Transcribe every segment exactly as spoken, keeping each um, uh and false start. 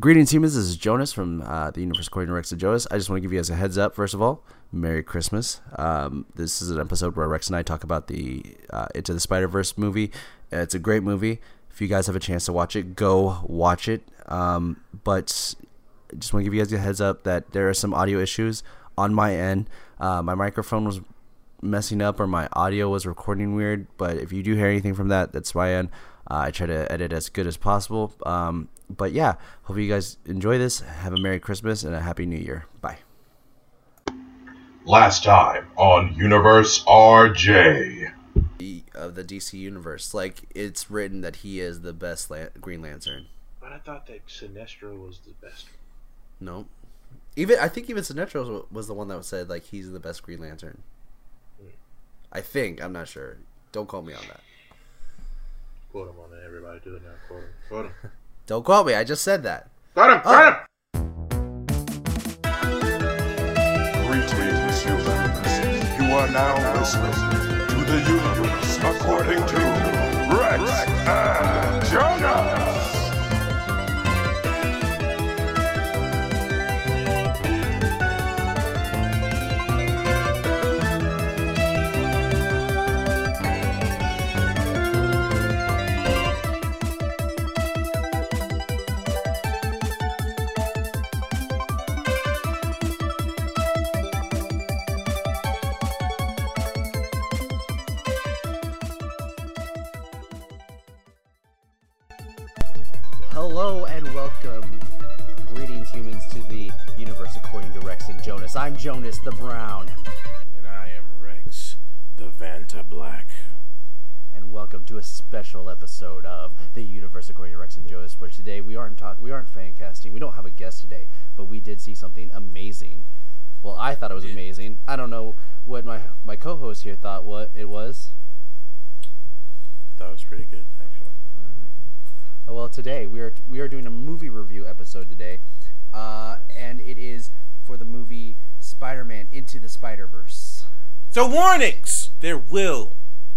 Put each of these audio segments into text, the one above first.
Greetings, humans. This is Jonas from uh, the Universe According to Rex and Jonas. I just want to give you guys a heads up, first of all. Merry Christmas. Um, this is an episode where Rex and I talk about the uh, Into the Spider-Verse movie. It's a great movie. If you guys have a chance to watch it, go watch it. Um, but I just want to give you guys a heads up that there are some audio issues on my end. Uh, my microphone was messing up, or my audio was recording weird. But if you do hear anything from that, that's my end. Uh, I try to edit as good as possible. Um, but yeah, hope you guys enjoy this. Have a Merry Christmas and a Happy New Year. Bye. Last time on Universe R J. Of the D C Universe. Like, it's written that he is the best la Green Lantern. But I thought that Sinestro was the best. No. Even I think even Sinestro was the one that said, like, he's the best Green Lantern. Hmm. I think. I'm not sure. Don't call me on that. Quote him on it, everybody. Do it now. Quote him. Quote him. Don't quote me. I just said that. Quote him. Quote him. Greetings, humans. You are now listening to the Universe According to Rex and Jonas. Hello and welcome, greetings humans, to the Universe According to Rex and Jonas. I'm Jonas the Brown. And I am Rex the Vanta Black. And welcome to a special episode of the Universe According to Rex and Jonas, where today we aren't talk we aren't fan casting. We don't have a guest today, but we did see something amazing. Well, I thought it was amazing. I don't know what my my co-host here thought what it was. I thought it was pretty good, actually. Well, today we are we are doing a movie review episode today, uh, and it is for the movie Spider-Man Into the Spider-Verse. So warnings! There will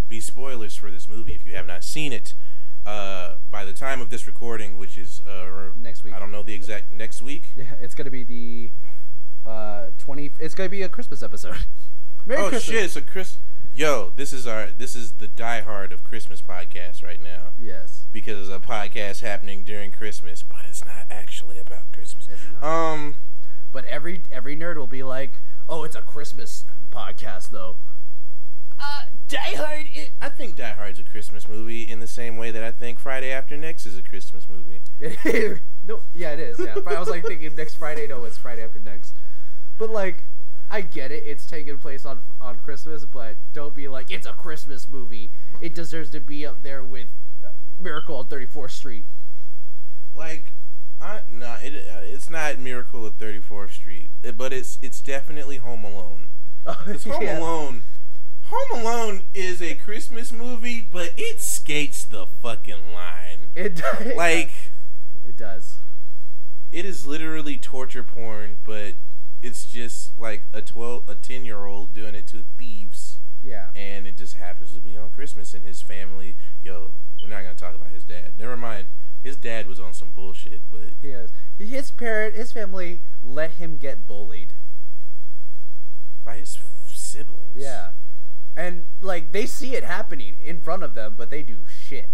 be spoilers for this movie if you have not seen it. Uh, by the time of this recording, which is uh, next week, I don't know the exact next week. Yeah, it's gonna be the uh, twenty. It's gonna be a Christmas episode. Merry oh Christmas. Shit! It's a Chris. Yo, this is our this is the diehard of Christmas podcast right now. Yes, because it's a podcast happening during Christmas, but it's not actually about Christmas. Um, but every every nerd will be like, "Oh, it's a Christmas podcast, though." Uh, Die Hard. It, I think Die Hard's a Christmas movie in the same way that I think Friday After Next is a Christmas movie. No, yeah, it is. Yeah, I was like thinking next Friday. No, it's Friday After Next. But like. I get it, it's taking place on on Christmas, but don't be like, it's a Christmas movie. It deserves to be up there with Miracle on thirty-fourth Street. Like, I, no, it, it's not Miracle at thirty-fourth Street, but it's it's definitely Home Alone. It's Home yeah. Alone. Home Alone is a Christmas movie, but it skates the fucking line. It does. Like, it does. It is literally torture porn, but it's just like a twelve, a ten-year-old doing it to thieves. Yeah. And it just happens to be on Christmas, and his family. Yo, we're not gonna talk about his dad. Never mind. His dad was on some bullshit, but he is. His parent, his family, let him get bullied by his f siblings. Yeah. And like they see it happening in front of them, but they do shit.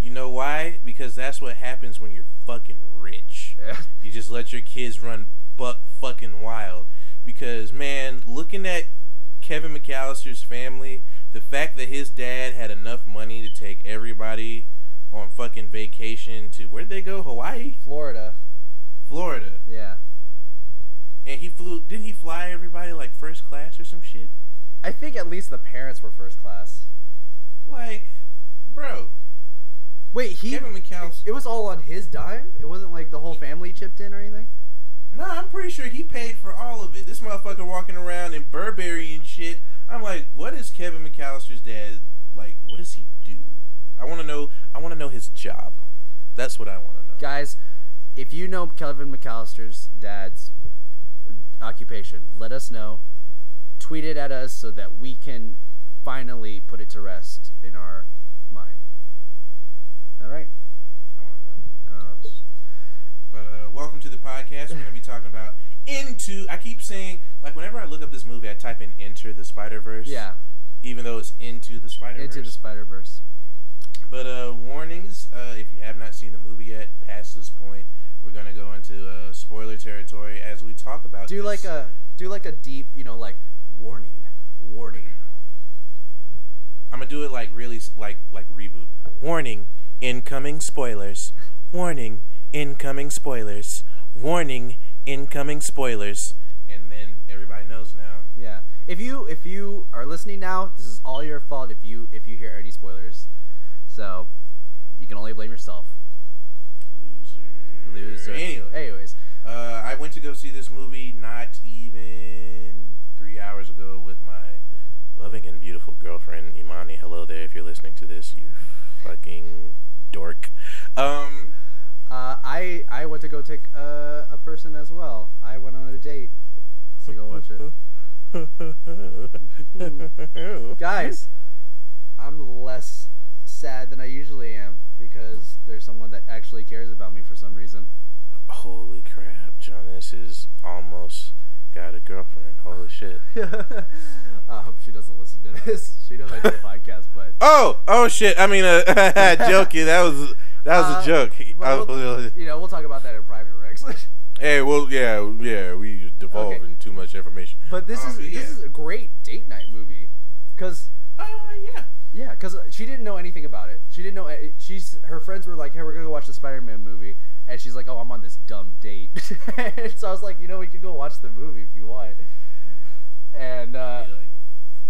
You know why? Because that's what happens when you're fucking rich. Yeah. You just let your kids run buck fucking wild, because man, looking at Kevin McAllister's family, the fact that his dad had enough money to take everybody on fucking vacation to where'd they go? Hawaii? Florida. Florida. Yeah. And he flew. Didn't he fly everybody like first class or some shit? I think at least the parents were first class. Like, bro. Wait, he. Kevin McAllister. It was all on his dime. It wasn't like the whole family chipped in or anything. No, I'm pretty sure he paid for all of it. This motherfucker walking around in Burberry and shit. I'm like, what is Kevin McAllister's dad like? What does he do? I want to know. I want to know his job. That's what I want to know. Guys, if you know Kevin McAllister's dad's occupation, let us know. Tweet it at us so that we can finally put it to rest in our mind. All right. I want to know. Um, but. Uh, podcast, we're going to be talking about Into... I keep saying, like, whenever I look up this movie, I type in Enter the Spider-Verse. Yeah. Even though it's Into the Spider-Verse. Into the Spider-Verse. But, uh, warnings, uh, if you have not seen the movie yet, past this point, we're going to go into, uh, spoiler territory as we talk about do this. like a Do, like, a deep, you know, like, warning, warning. I'm going to do it, like, really, like, like, reboot. Warning, incoming spoilers. Warning, incoming spoilers. Warning, incoming spoilers. And then everybody knows now. Yeah. If you if you are listening now, this is all your fault if you if you hear any spoilers. So, you can only blame yourself. Loser. Loser. Anyway. Anyways. Uh, I went to go see this movie not even three hours ago with my loving and beautiful girlfriend, Imani. Hello there if you're listening to this, you fucking dork. Um... Uh, I I went to go take a, a person as well. I went on a date to go watch it. Guys, I'm less sad than I usually am because there's someone that actually cares about me for some reason. Holy crap, Jonas is almost got a girlfriend. Holy shit. I uh, hope she doesn't listen to this. She doesn't do the podcast, but... Oh! Oh shit! I mean, uh, joking. That was... That was uh, a joke. Well, we'll, you know, we'll talk about that in private, Rex. Hey, well, yeah, yeah, we devolve okay. in too much information. But this um, is yeah. this is a great date night movie, cause uh, yeah, yeah, cause she didn't know anything about it. She didn't know. She's her friends were like, "Hey, we're gonna go watch the Spider-Man movie," and she's like, "Oh, I'm on this dumb date." And so I was like, you know, we can go watch the movie if you want. And uh,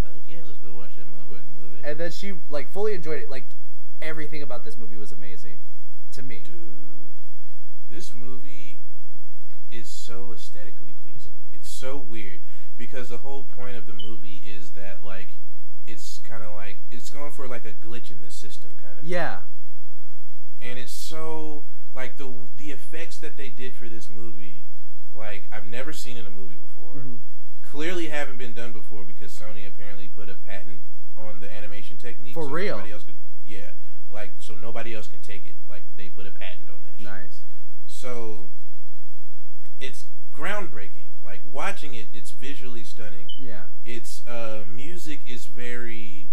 like, yeah, let's go watch that motherfucking movie. And then she like fully enjoyed it, like. Everything about this movie was amazing to me. Dude, this movie is so aesthetically pleasing. It's so weird because the whole point of the movie is that, like, it's kind of like, it's going for, like, a glitch in the system kind of yeah. thing. And it's so, like, the the effects that they did for this movie, like, I've never seen in a movie before. Mm-hmm. Clearly haven't been done before because Sony apparently put a patent on the animation technique. For so real? Nobody else could, yeah. Like, so nobody else can take it. Like, they put a patent on that shit. Nice. So, it's groundbreaking. Like, watching it, it's visually stunning. Yeah. It's, uh, music is very,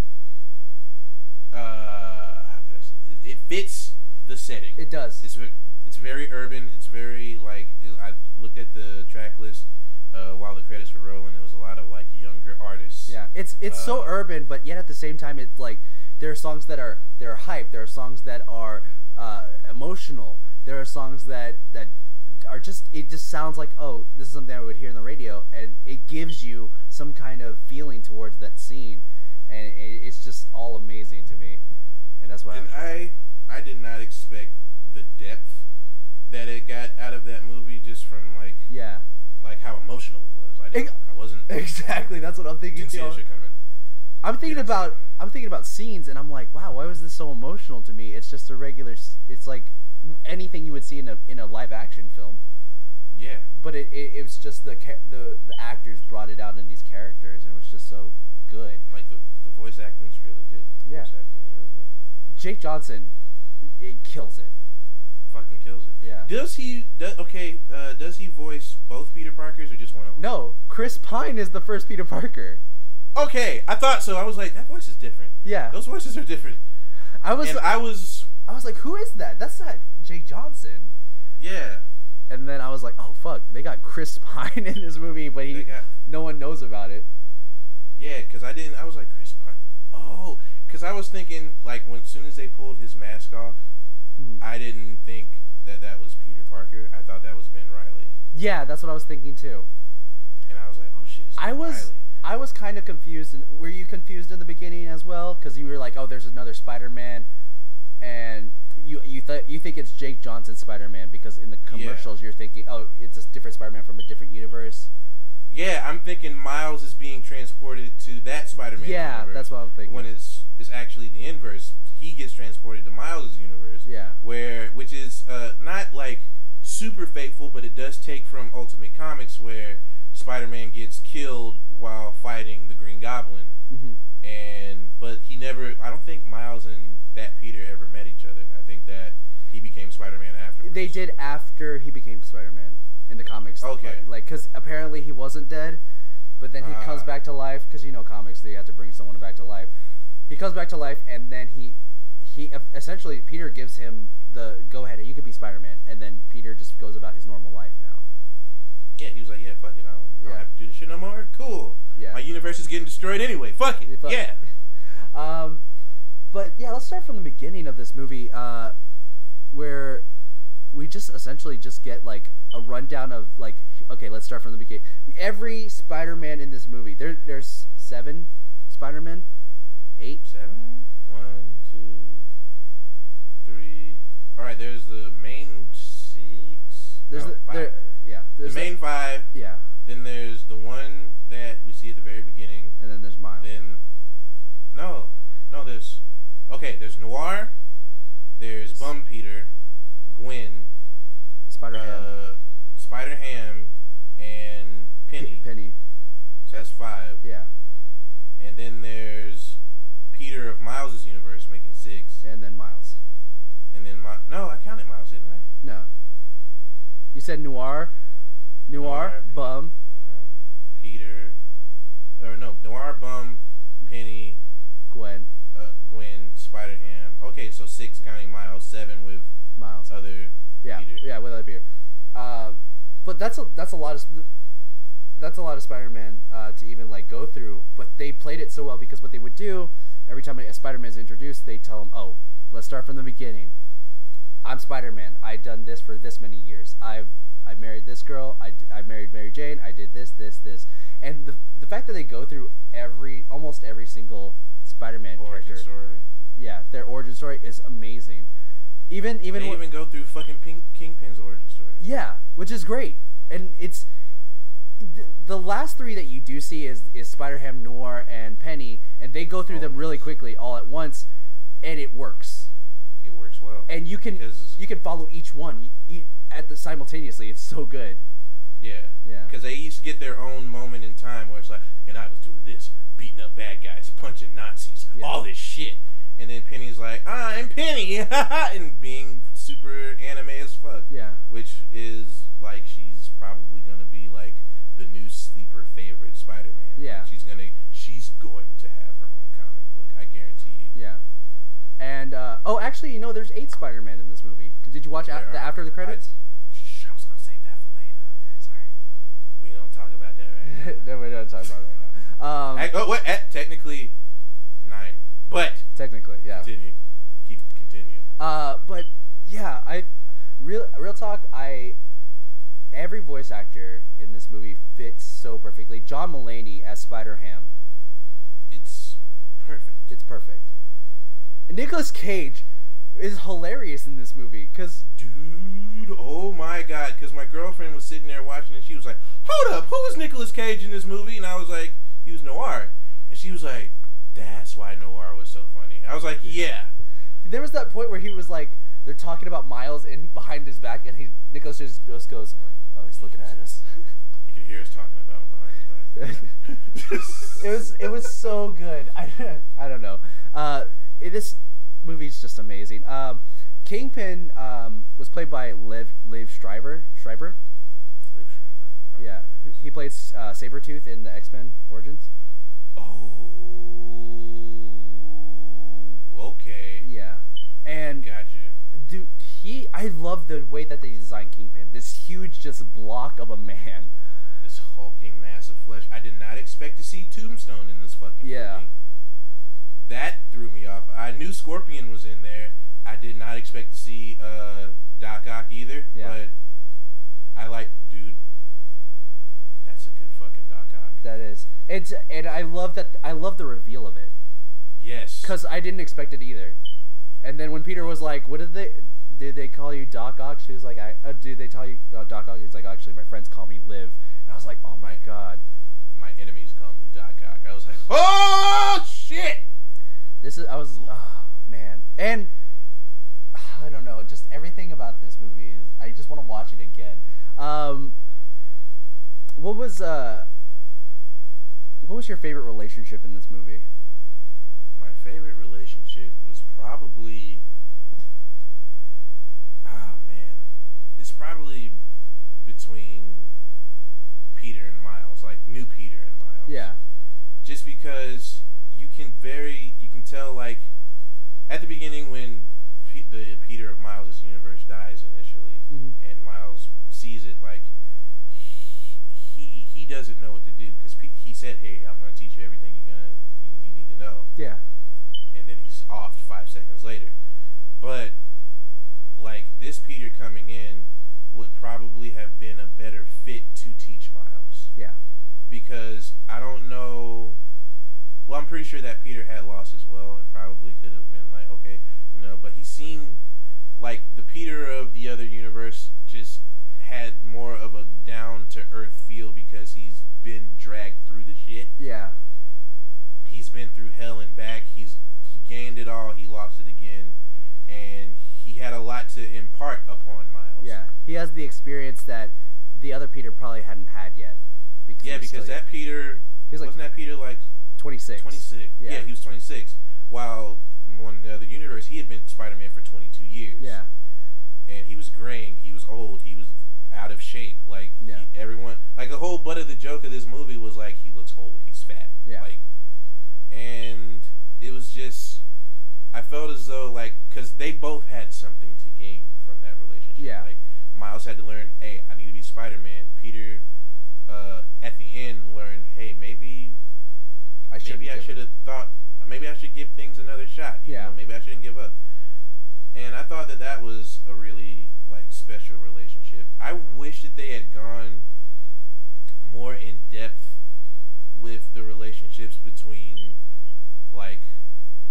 uh, how could I say it? It fits the setting. It does. It's, it's very urban. It's very, like, it, I looked at the track list, uh, while the credits were rolling. It was a lot of, like, younger artists. Yeah. It's, it's uh, so urban, but yet at the same time, it's, like, there are songs that are that are hype. There are songs that are uh, emotional. There are songs that, that are just, it just sounds like, oh, this is something I would hear on the radio, and it gives you some kind of feeling towards that scene, and it, it's just all amazing to me, and that's why. And I I did not expect the depth that it got out of that movie just from like yeah like how emotional it was. I didn't, it, I wasn't exactly. That's what I'm thinking too. Didn't see it coming. I'm thinking about I'm thinking about scenes, and I'm like, wow, why was this so emotional to me? It's just a regular. It's like anything you would see in a in a live action film. Yeah. But it it, it was just the the the actors brought it out in these characters, and it was just so good. Like the the voice acting is really good. The yeah. Voice acting is really good. Jake Johnson, it kills it. Fucking kills it. Yeah. Does he? Does, okay. Uh, does he voice both Peter Parkers or just one of them? No, Chris Pine is the first Peter Parker. Okay, I thought so. I was like, that voice is different. Yeah, those voices are different. I was, and I was, I was like, who is that? That's not Jake Johnson. Yeah. And then I was like, oh fuck, they got Chris Pine in this movie, but he, got, no one knows about it. Yeah, because I didn't. I was like, Chris Pine. Oh, because I was thinking like when as soon as they pulled his mask off, hmm. I didn't think that that was Peter Parker. I thought that was Ben Reilly. Yeah, that's what I was thinking too. And I was like, oh shit, it's Ben I was. Reilly. I was kind of confused. In, were you confused in the beginning as well? Because you were like, "Oh, there's another Spider-Man," and you you th- you think it's Jake Johnson's Spider-Man because in the commercials yeah. you're thinking, "Oh, it's a different Spider-Man from a different universe." Yeah, I'm thinking Miles is being transported to that Spider-Man. Yeah, universe, that's what I'm thinking. When it's it's actually the inverse. He gets transported to Miles' universe. Yeah, where which is uh, not like super faithful, but it does take from Ultimate Comics where Spider-Man gets killed while fighting the Green Goblin, mm-hmm. and but he never. I don't think Miles and that Peter ever met each other. I think that he became Spider-Man afterwards. They did after he became Spider-Man. wasn't dead, but then he uh. comes back to life, because you know comics, they have to bring someone back to life. He comes back to life, and then he, he essentially, Peter gives him the go ahead, you could be Spider-Man, and then Peter just goes about his normal life now. Yeah, he was like, yeah, fuck it, I don't, yeah. I don't have to do this shit no more, cool. Yeah. My universe is getting destroyed anyway, fuck it, yeah. Fuck yeah. It. um, but yeah, let's start from the beginning of this movie, uh, where we just essentially just get like a rundown of like, okay, let's start from the beginning. Every Spider-Man in this movie, there, there's seven Spider-Men. Eight, seven, one, two, three. All right, there's the main six. There's no, the five. There, yeah, there's the main that, five. Yeah. Then there's the one that we see at the very beginning. And then there's Miles. Then, no, no, there's okay. There's Noir. There's Bum Peter, Gwen, Spider-Ham, uh, Spider-Ham, and Penny. Penny. So that's five. Yeah. And then there's Peter of Miles' universe, making six. And then Miles. And then Miles. No, I counted Miles, didn't I? No. You said Noir. Noir, Noir Bum. Peter. Or no, Noir, Bum, Penny. Gwen. Uh, Gwen, Spider-Ham. Okay, so six counting Miles, seven with Miles. Other yeah, Peter. Yeah, with other Peter. Uh, but that's a, that's a lot of... that's a lot of Spider-Man uh, to even like go through, but they played it so well, because what they would do every time a Spider-Man's introduced, they tell him, oh, let's start from the beginning. I'm Spider-Man. I've done this for this many years. I've I married this girl. I, I married Mary Jane. I did this, this, this. And the the fact that they go through every almost every single Spider-Man origin character, story. Yeah, their origin story is amazing. Even even they even go through fucking Pink, Kingpin's origin story. Yeah, which is great, and it's. The last three that you do see is, is Spider-Ham, Noir, and Penny, and they go through oh, them really quickly all at once, and it works. It works well. And you can you can follow each one you, you, at the simultaneously. It's so good. Yeah. Yeah. Because they each get their own moment in time where it's like, and I was doing this, beating up bad guys, punching Nazis, yeah. all this shit. And then Penny's like, I'm Penny, and being super anime as fuck. Yeah. Which is like she's probably gonna be like. The new sleeper favorite Spider-Man. Yeah, like she's gonna, she's going to have her own comic book. I guarantee you. Yeah, and uh, oh, actually, you know, there's eight Spider-Man in this movie. Did you watch after the, after the credits? I, shh, I was gonna save that for later. Okay, sorry. We don't talk about that right now. No, we don't talk about it right now. Um, I, oh, what? At, technically, nine. But technically, yeah. Continue. Keep continue. Uh, but yeah, I real real talk. I. Every voice actor in this movie fits so perfectly. John Mulaney as Spider-Ham. It's perfect. It's perfect. And Nicolas Cage is hilarious in this movie. Cause dude, oh my god. Because my girlfriend was sitting there watching and she was like, hold up, who was Nicolas Cage in this movie? And I was like, he was Noir. And she was like, that's why Noir was so funny. I was like, yeah. There was that point where he was like, they're talking about Miles in behind his back, and he Nicholas just, just goes, "Oh, he's looking at us." He could hear us talking about him behind his back. it was it was so good. I I don't know. Uh, it, this movie's just amazing. Um, Kingpin um, was played by Liv Liv Schreiber Schreiber. Liv Schreiber. Oh, yeah, he played uh, Sabretooth in the X-Men Origins. Oh, okay. Yeah, and gotcha. Dude, he, I love the way that they designed Kingpin. This huge, just block of a man. This hulking mass of flesh. I did not expect to see Tombstone in this fucking yeah. movie. That threw me off. I knew Scorpion was in there. I did not expect to see uh, Doc Ock either. Yeah. But I like, dude, that's a good fucking Doc Ock. That is. It's, and I love that. I love the reveal of it. Yes. Because I didn't expect it either. And then when Peter was like, "What did they? Did they call you Doc Ock?" She was like, "I uh, did they tell you uh, Doc Ock?" He's like, "Actually, my friends call me Liv." And I was like, "Oh my, my god!" My enemies call me Doc Ock. I was like, "Oh shit!" This is I was oh man, and I don't know, just everything about this movie is I just want to watch it again. Um, what was uh, what was your favorite relationship in this movie? My favorite relationship was probably, oh man, it's probably between Peter and Miles. is because you can very you can tell, like at the beginning when P the Peter of Miles' universe dies initially, mm-hmm. and Miles sees it, like he he doesn't know what to do because he said, "Hey, I'm going to teach you everything you're gonna you, you need to know." Yeah, and then he's off five seconds later. But like this Peter coming in would probably have been a better fit to teach Miles. Yeah. Because I don't know... Well, I'm pretty sure that Peter had lost as well and probably could have been like, okay, you know, but he seemed like the Peter of the other universe just had more of a down-to-earth feel because he's been dragged through the shit. Yeah. He's been through hell and back. He's he gained it all. He lost it again. And he had a lot to impart upon Miles. Yeah, he has the experience that the other Peter probably hadn't had yet. Because yeah, because that young. Peter, was wasn't like that Peter like... twenty-six. twenty-six. Yeah. yeah, he was twenty-six. While in one of the other universe, he had been Spider-Man for twenty-two years. Yeah. And he was graying, he was old, he was out of shape. Like, yeah. he, everyone... Like, the whole butt of the joke of this movie was like, he looks old, he's fat. Yeah. Like, and it was just... I felt as though, like, because they both had something to gain from that relationship. Yeah. Like, Miles had to learn, hey, I need to be Spider-Man. Peter, uh, at the end, learned, hey, maybe I should maybe I should have thought, maybe I should give things another shot. You yeah. know, maybe I shouldn't give up. And I thought that that was a really, like, special relationship. I wish that they had gone more in depth with the relationships between, like,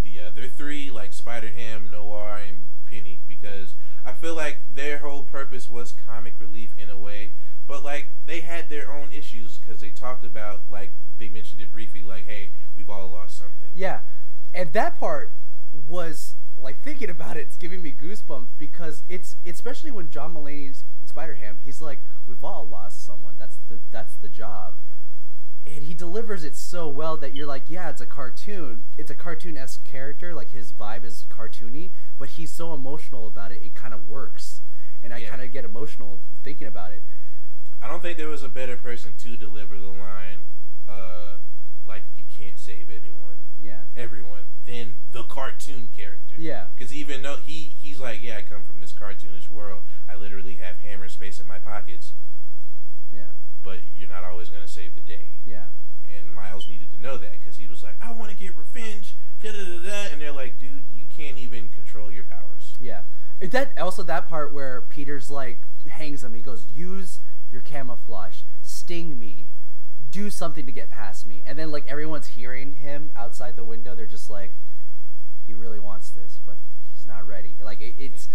the other three, like Spider-Ham, Noir, and Penny, because I feel like their whole purpose was comic relief in a way, but like they had their own issues because they talked about, like they mentioned it briefly, like, hey, we've all lost something. Yeah, and that part was, like, thinking about it, it's giving me goosebumps because it's especially when John Mulaney's Spider-Ham, he's like, we've all lost someone. That's the that's the job. And he delivers it so well that you're like, yeah, it's a cartoon. It's a cartoon-esque character. Like, his vibe is cartoony, but he's so emotional about it, it kind of works. And I yeah. kind of get emotional thinking about it. I don't think there was a better person to deliver the line, uh, like, you can't save anyone. Yeah. Everyone. Than the cartoon character. Yeah. Because even though he, he's like, yeah, I come from this cartoonish world. I literally have hammer space in my pockets. Yeah. But you're not always going to save the day. Yeah. And Miles needed to know that because he was like, I want to get revenge, da-da-da-da. And they're like, dude, you can't even control your powers. Yeah. That also, that part where Peter's like, hangs him. He goes, use your camouflage. Sting me. Do something to get past me. And then, like, everyone's hearing him outside the window. They're just like, he really wants this, but he's not ready. Like, it, it's...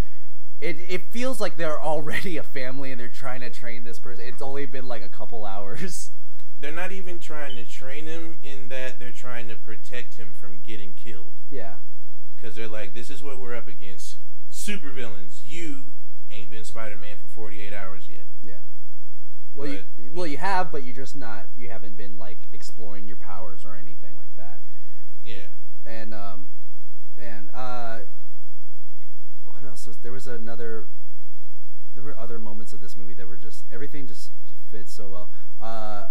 It it feels like they're already a family and they're trying to train this person. It's only been like a couple hours. They're not even trying to train him in that they're trying to protect him from getting killed. Yeah. Because they're like, this is what we're up against. Supervillains. You ain't been Spider-Man for forty-eight hours yet. Yeah. Well, but, you, well, you have, but you're just not, you haven't been like exploring your powers or anything like that. Yeah. And, um, and, uh... What else was there? Was another. There were other moments of this movie that were just everything just fits so well. Uh,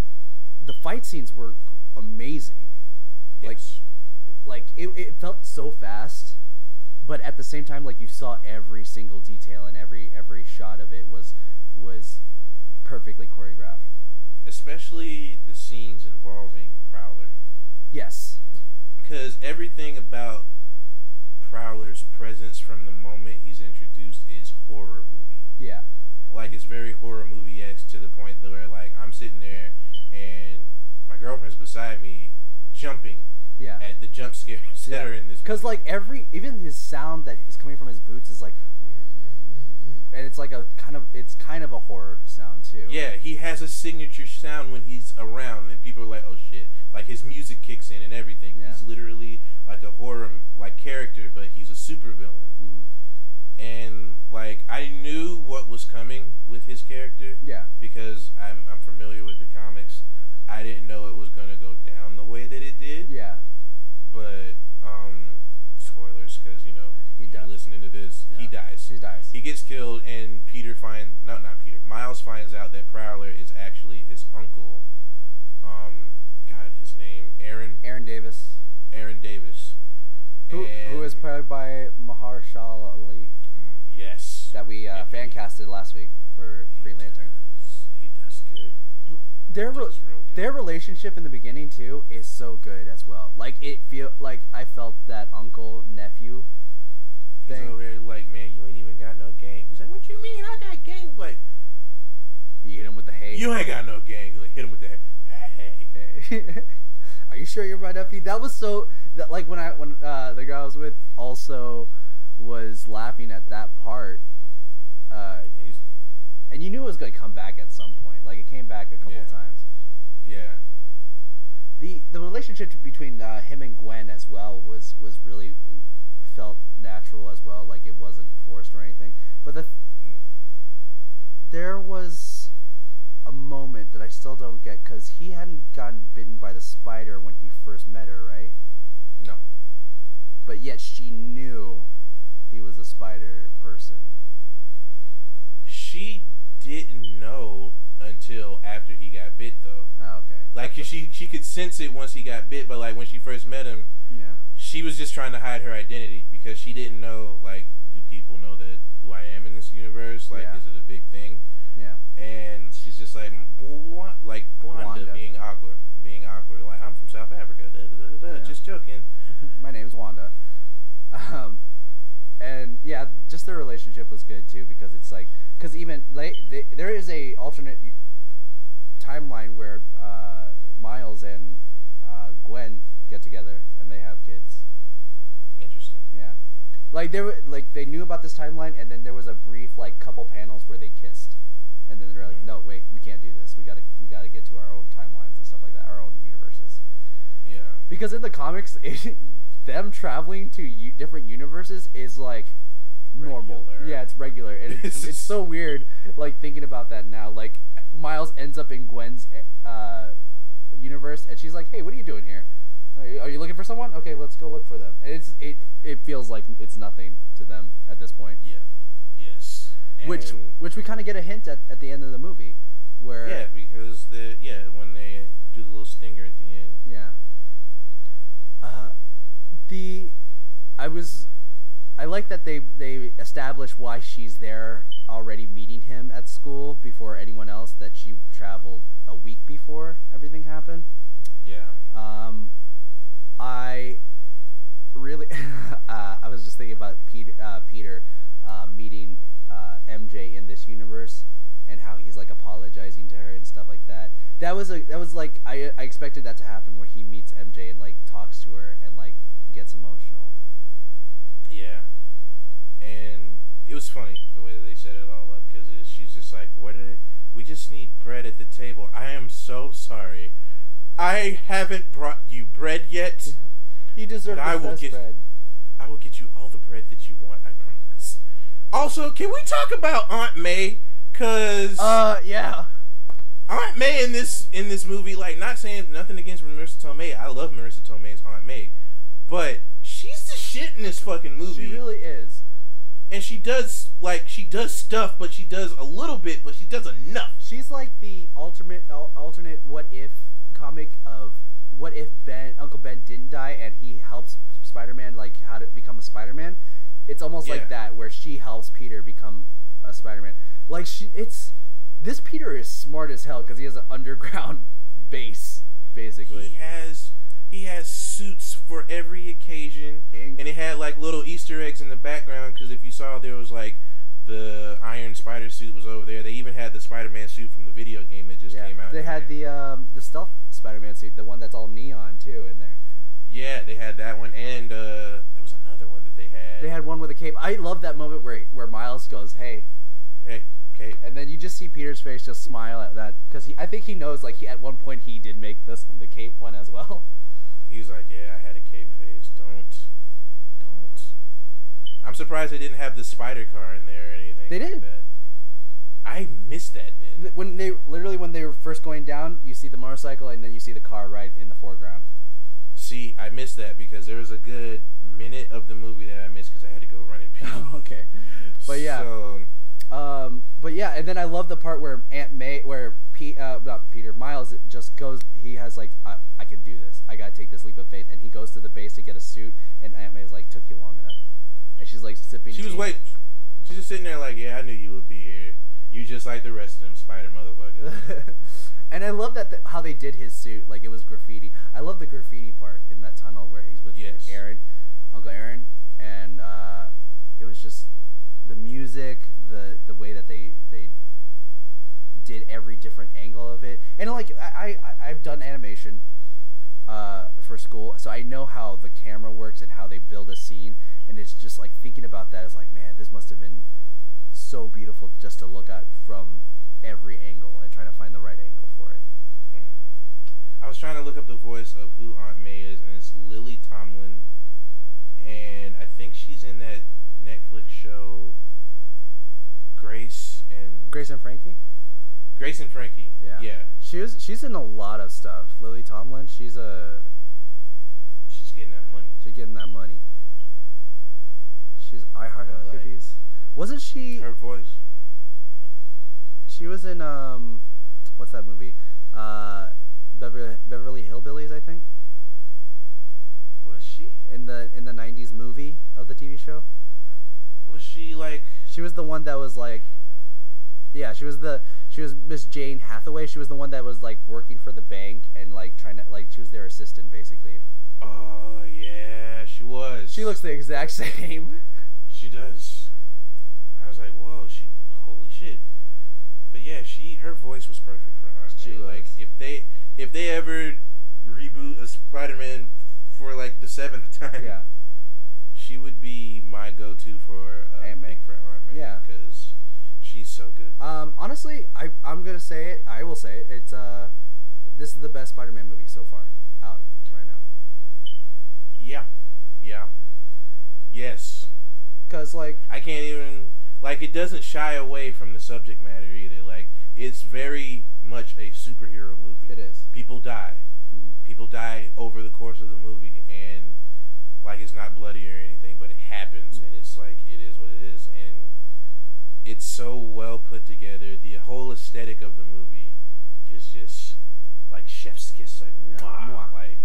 the fight scenes were amazing. Yes. Like, like it, it felt so fast, but at the same time, like you saw every single detail and every every shot of it was was perfectly choreographed. Especially the scenes involving Prowler. Yes. Because everything about Prowler's presence from the moment he's introduced is horror movie. Yeah. Like, it's very horror movie-esque to the point where, like, I'm sitting there and my girlfriend's beside me jumping yeah. at the jump scares that are in this movie. Because, like, every, even his sound that is coming from his boots is like, and it's like a kind of, it's kind of a horror sound, too. Yeah, he has a signature sound when he's around and people are like, oh, shit. Like, his music kicks in and everything. Yeah. He's literally like a horror, like, character, but he's a supervillain. Mm-hmm. And, like, I knew what was coming with his character. Yeah. Because I'm, I'm familiar with the comics. I didn't know it was going to go down the way that it did. Yeah. But, um, spoilers, because, you know, he you're dies. listening to this, yeah. he dies. He dies. He gets killed, and Peter finds, no, not Peter, Miles finds out that Prowler is actually his uncle, um... God, his name, Aaron. Aaron Davis. Aaron Davis. Who, who is played by Mahershala Ali. Yes. That we uh, fan casted last week for he Green Lantern. Does, he does good. Their re does real good. Their relationship in the beginning too is so good as well. Like it feel like I felt that uncle nephew thing. He's over there like, man, you ain't even got no game. He's like, what you mean? I got game. Like, you hit him with the hay. You ain't got no game. You like hit him with the hay. Hey. Are you sure you're my nephew? That was so. That like when I when uh, the guy I was with also was laughing at that part. Uh, and, and you knew it was gonna come back at some point. Like it came back a couple yeah. of times. Yeah. The the relationship between uh, him and Gwen as well was was really felt natural as well. Like it wasn't forced or anything. But the mm. there was a moment that I still don't get because he hadn't gotten bitten by the spider when he first met her, right? No. But yet she knew he was a spider person. She didn't know until after he got bit, though. Oh, okay. Like, cause she she could sense it once he got bit, but like when she first met him, yeah, she was just trying to hide her identity because she didn't know. Like, do people know that who I am in this universe? Like, yeah. is it a big thing? Yeah. And she's just like, like Wanda, Wanda being awkward, being awkward. Like, I'm from South Africa. Da, da, da, da, yeah. Just joking. My name's Wanda. Um, and yeah, just their relationship was good too because it's like, because even they, they, there is a alternate timeline where uh, Miles and uh, Gwen get together and they have kids. Interesting. Yeah. Like they were, like they knew about this timeline, and then there was a brief like couple panels where they kissed, and then they're like, "No, wait, we can't do this. We gotta, we gotta get to our own timelines and stuff like that, our own universes." Yeah. Because in the comics, it, them traveling to u different universes is like normal. Regular. Yeah, it's regular, and it's, it's so weird. Like thinking about that now, like Miles ends up in Gwen's uh, universe, and she's like, "Hey, what are you doing here? Are you looking for someone? Okay, let's go look for them." And it's it it feels like it's nothing to them at this point. Yeah. Yes. And which which we kind of get a hint at at the end of the movie, where yeah, because the yeah when they do the little stinger at the end. Yeah. Uh, the I was I like that they they establish why she's there already meeting him at school before anyone else, that she traveled a week before everything happened. Yeah. Um. I really, uh, I was just thinking about Peter, uh, Peter uh, meeting uh, M J in this universe, and how he's like apologizing to her and stuff like that. That was a, that was like I, I expected that to happen, where he meets M J and like talks to her and like gets emotional. Yeah, and it was funny the way that they set it all up, because she's just like, "What did it, we just need bread at the table. I am so sorry. I haven't brought you bread yet. You deserve the I will best get, bread. I will get you all the bread that you want, I promise." Also, can we talk about Aunt May? Cause uh, yeah, Aunt May in this in this movie, like, not saying nothing against Marissa Tomei. I love Marissa Tomei's Aunt May, but she's the shit in this fucking movie. She really is. And she does, like, she does stuff, but she does a little bit, but she does enough. She's like the ultimate alternate what if comic of what if Ben Uncle Ben didn't die and he helps Spider-Man, like, how to become a Spider-Man. It's almost yeah. like that, where she helps Peter become a Spider-Man. Like, she, it's this Peter is smart as hell because he has an underground base, basically. He has he has suits for every occasion, and, and it had like little Easter eggs in the background, because if you saw, there was like the Iron Spider suit was over there. They even had the Spider-Man suit from the video game that just yeah. came out. They had there. the um the stealth Spider-Man suit, the one that's all neon too, in there. Yeah, they had that one, and uh, there was another one that they had. They had one with a cape. I love that moment where where Miles goes, "Hey, hey, cape," and then you just see Peter's face just smile at that, because he I think he knows, like, he at one point he did make this the cape one as well. He was like, "Yeah, I had a cape face. Don't, don't." I'm surprised they didn't have the spider car in there or anything. They like didn't. That. I missed that, man. When they literally when they were first going down, you see the motorcycle and then you see the car right in the foreground. See, I missed that because there was a good minute of the movie that I missed because I had to go run and pee. Oh, okay, but yeah, so. um, but yeah, and then I love the part where Aunt May, where P, uh, not Peter, Miles just goes, he has like, I, I can do this. I gotta take this leap of faith. And he goes to the base to get a suit, and Aunt May's like, took you long enough. And she's like sipping She tea. was wait. She's just sitting there like, yeah, I knew you would be here. You just like the rest of them spider motherfuckers. And I love that th- how they did his suit. Like, it was graffiti. I love the graffiti part in that tunnel where he's with yes. Aaron, Uncle Aaron. And uh, it was just the music, the the way that they... they did every different angle of it, and like I, I I've done animation uh for school, so I know how the camera works and how they build a scene, and it's just like thinking about that is like, man, this must have been so beautiful just to look at from every angle and trying to find the right angle for it. I was trying to look up the voice of who Aunt May is, and it's Lily Tomlin, and I think she's in that Netflix show Grace and Grace and Frankie. Grace and Frankie. Yeah. Yeah. She was, she's in a lot of stuff. Lily Tomlin, she's a... She's getting that money. She's getting that money. She's I Heart Huckabees. Like, wasn't she... Her voice. She was in, um... what's that movie? Uh, Beverly, Beverly Hillbillies, I think. Was she? In the in the nineties movie of the T V show. Was she, like... She was the one that was, like... Yeah, she was the... She was Miss Jane Hathaway. She was the one that was like working for the bank and like trying to like she was their assistant basically. Oh yeah, she was. She looks the exact same. She does. I was like, whoa, she holy shit. But yeah, she her voice was perfect for Aunt May. She was. Like if they if they ever reboot a Spider-Man for like the seventh time, yeah, she would be my go-to for uh, Aunt May. for Aunt May. Yeah, because. She's so good. Um, honestly, I I'm gonna say it. I will say it. It's uh, this is the best Spider-Man movie so far out right now. Yeah, yeah, yes. Cause like I can't even like it doesn't shy away from the subject matter either. Like it's very much a superhero movie. It is. People die. Mm-hmm. People die over the course of the movie, and like it's not bloody or anything, but it happens, mm-hmm. and it's like it is what it is, and. It's so well put together. The whole aesthetic of the movie is just like chef's kiss. Like, yeah, mwah, mwah. like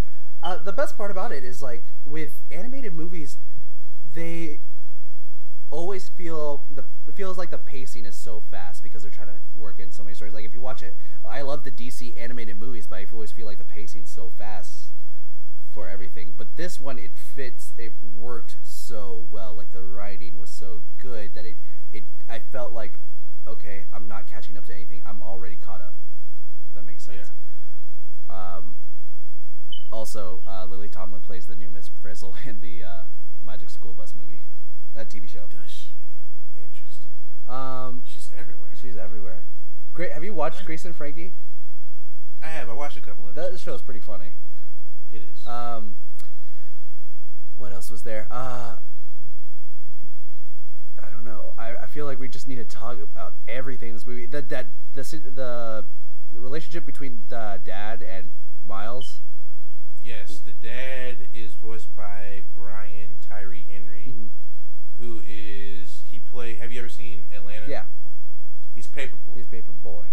uh, the best part about it is like with animated movies, they always feel the it feels like the pacing is so fast because they're trying to work in so many stories. Like if you watch it, I love the D C animated movies, but I always feel like the pacing's so fast for everything. But this one, it fits. It worked so well. Like the writing was so good that it. It, I felt like, okay, I'm not catching up to anything. I'm already caught up. If that makes sense. Yeah. Um, also, uh, Lily Tomlin plays the new Miss Frizzle in the uh, Magic School Bus movie. That T V show. Does she? Interesting. Um, she's everywhere. She's everywhere. Great. Have you watched Grace and Frankie? I have. I watched a couple of them. That show is pretty funny. It is. Um, what else was there? Uh... I don't know. I, I feel like we just need to talk about everything in this movie. That that the the relationship between the dad and Miles. Yes, the dad is voiced by Brian Tyree Henry, mm-hmm. who is he play? Have you ever seen Atlanta? Yeah, he's Paperboy. He's Paperboy.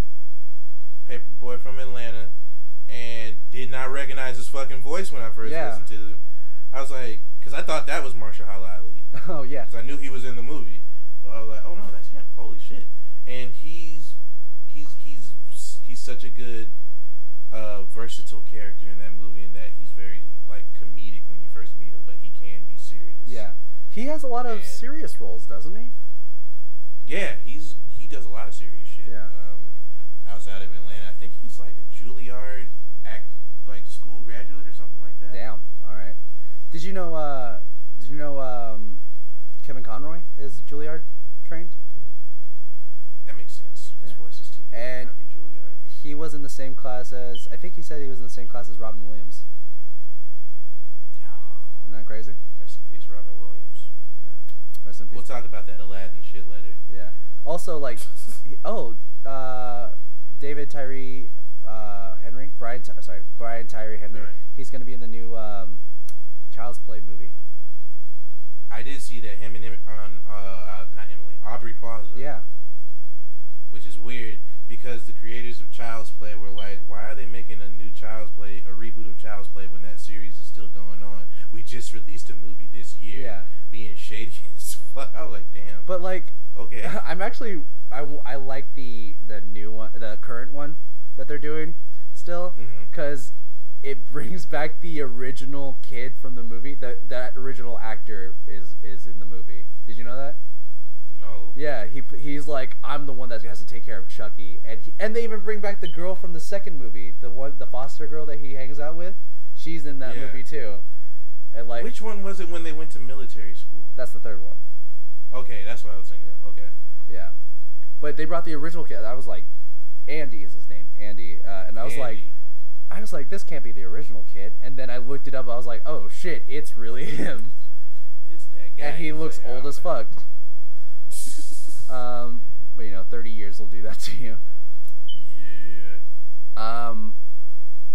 Paperboy from Atlanta, and did not recognize his fucking voice when I first yeah. listened to him. I was like, because I thought that was Mahershala Ali. Oh, yeah. Because I knew he was in the movie. But I was like, oh, no, that's him. Holy shit. And he's he's he's he's such a good uh, versatile character in that movie in that he's very, like, comedic when you first meet him, but he can be serious. Yeah. He has a lot of and, serious roles, doesn't he? Yeah, he's he does a lot of serious shit. Yeah. Um, outside of Atlanta. I think he's, like, a Juilliard act, like, school graduate or something like that. Damn. All right. Did you know, uh... Did you know um, Kevin Conroy is Juilliard trained? That makes sense. His yeah. voice is too good. And to not be Juilliard. He was in the same class as, I think he said he was in the same class as Robin Williams. Isn't that crazy? Rest in peace, Robin Williams. Yeah. Rest in peace. We'll talk about that Aladdin shit later. Yeah. Also, like, he, oh, uh, David Tyree uh, Henry, Brian, Ty- sorry, Brian Tyree Henry. Right. He's going to be in the new um, Child's Play movie. I did see that him and him on uh, uh not Emily Aubrey Plaza. Yeah, which is weird because the creators of Child's Play were like, why are they making a new Child's Play, a reboot of Child's Play, when that series is still going on? We just released a movie this year. Yeah. Being shady as fuck. I was like, damn. But like, okay. I'm actually, I, I like the, the new one, the current one that they're doing still, because mm-hmm. it brings back the original kid from the movie. That that original actor is, is in the movie. Did you know that? No. Yeah, he he's like, I'm the one that has to take care of Chucky, and he, and they even bring back the girl from the second movie, the one, the foster girl that he hangs out with. She's in that yeah. movie too. And like, which one was it when they went to military school? That's the third one. Okay, that's what I was thinking of. Okay. Yeah, but they brought the original kid. I was like, Andy is his name, Andy, uh, and I was Andy. like, I was like, this can't be the original kid. And then I looked it up. I was like, oh shit, it's really him. It's that guy. And he looks like, old oh, as man. fuck. Um, but you know, thirty years will do that to you. Yeah. Um,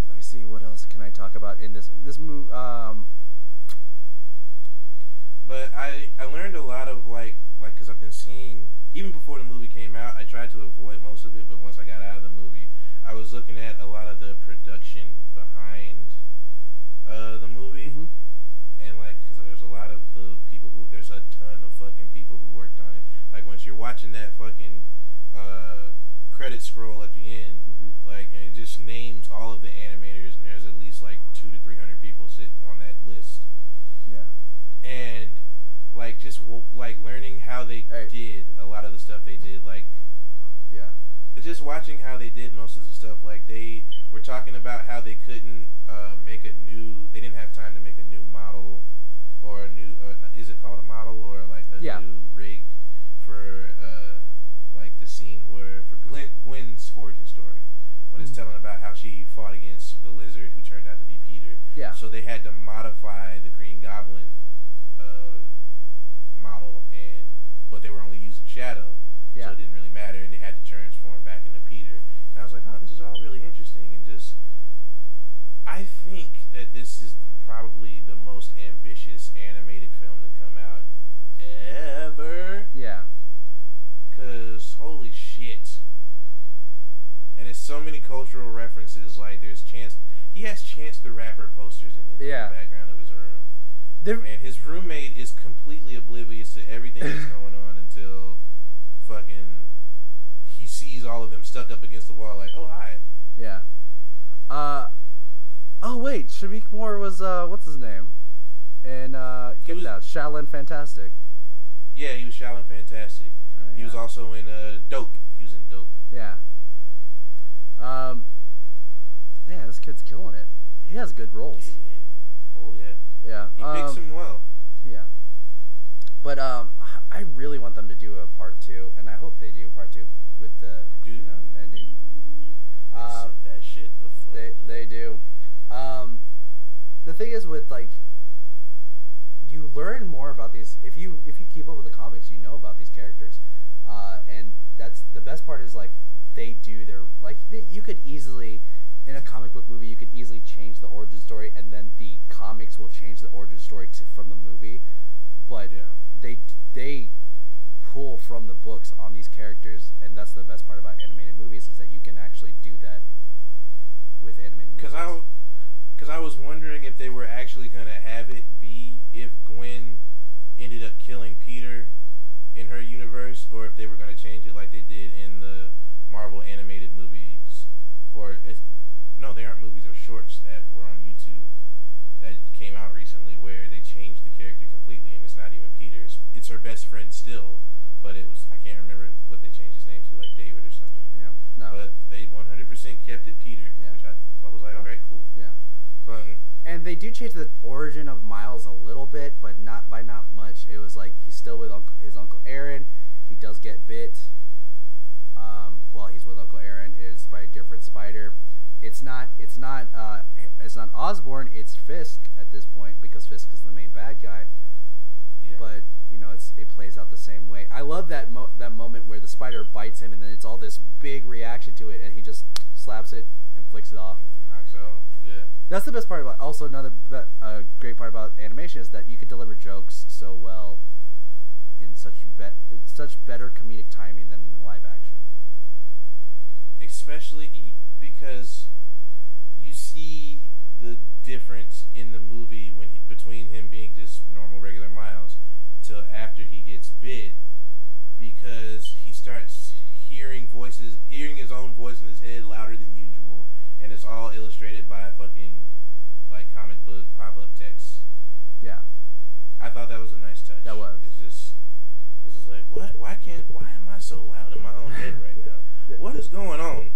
let me see. What else can I talk about in this in this movie? Um. But I I learned a lot of like like because I've been seeing, even before the movie came out, I tried to avoid most of it. But once I got out of the movie, I was looking at a lot of the production behind uh the movie, mm-hmm. and like because there's a lot of the people who there's a ton of fucking people who worked on it. Like, once you're watching that fucking uh, credit scroll at the end, mm-hmm. like, and it just names all of the animators, and there's at least, like, two to three hundred people sit on that list. Yeah. And, like, just, w like, learning how they hey. did a lot of the stuff they did, like... Yeah. But just watching how they did most of the stuff, like, they were talking about how they couldn't uh, make a new... They didn't have time to make a new model, or a new... Uh, is it called a model, or, like, a yeah. new rig? For uh, like the scene where for Gwen, Gwen's origin story, when it's telling about how she fought against the lizard who turned out to be Peter. Yeah. So they had to modify the Green Goblin uh, model, and but they were only using shadow, yeah. so it didn't really matter, and they had to transform back into Peter. And I was like, huh, this is all really interesting, and just I think that this is probably the most ambitious animated film to come out ever. Yeah. Because, holy shit. And it's so many cultural references, like, there's Chance... He has Chance the Rapper posters in his yeah. in the background of his room. They're... And his roommate is completely oblivious to everything that's going on until fucking... He sees all of them stuck up against the wall, like, oh, hi. Yeah. Uh... Oh, wait, Shamik Moore was, uh, what's his name? And, uh, Get was... Out, Shaolin Fantastic. Yeah, he was Shaolin Fantastic. Oh, yeah. He was also in uh, Dope. He was in Dope. Yeah. Um. Man, this kid's killing it. He has good roles. Yeah. Oh yeah. Yeah. He um, picks him well. Yeah. But um, I really want them to do a part two, and I hope they do a part two with the Dude. You know, ending. They uh, set that shit the fuck They up. they do. Um, the thing is with like. You learn more about these if you if you keep up with the comics. You know about these characters, uh, and that's the best part. Is like they do their like they, you could easily in a comic book movie you could easily change the origin story, and then the comics will change the origin story to, from the movie. But yeah. they they pull from the books on these characters, and that's the best part about animated movies is that you can actually do that with animated movies. Because I because I was wondering if they were actually gonna have it be. If Gwen ended up killing Peter in her universe, or if they were going to change it like they did in the Marvel animated movies, or it's, no, they aren't movies, they're shorts that were on YouTube that came out recently where they changed the character completely and it's not even Peter's. It's her best friend still, but it was I can't remember what they changed his name to, like David or something. Yeah, no. But they one hundred percent kept it Peter, yeah. which I, I was like, all right, cool. Yeah. But, and they do change the origin of Miles a little bit, but not by not much. It was like he's still with uncle, his Uncle Aaron. He does get bit. Um, well, he's with Uncle Aaron. Is by a different spider. It's not. It's not. Uh, it's not Osborn. It's Fisk at this point because Fisk is the main bad guy. Yeah. But you know, it's it plays out the same way. I love that mo that moment where the spider bites him, and then it's all this big reaction to it, and he just slaps it and flicks it off. So, yeah. That's the best part about. Also, another be uh, great part about animation is that you can deliver jokes so well in such be such better comedic timing than in live action. especially because you see the difference in the movie when he, between him being just normal, regular Miles till after he gets bit, because he starts hearing voices, hearing his own voice in his head louder than usual, and it's all illustrated by fucking like comic book pop-up text. Yeah, I thought that was a nice touch. That was. It's just, it's just like, what? Why can't? Why am I so loud in my own head right now? What is going on?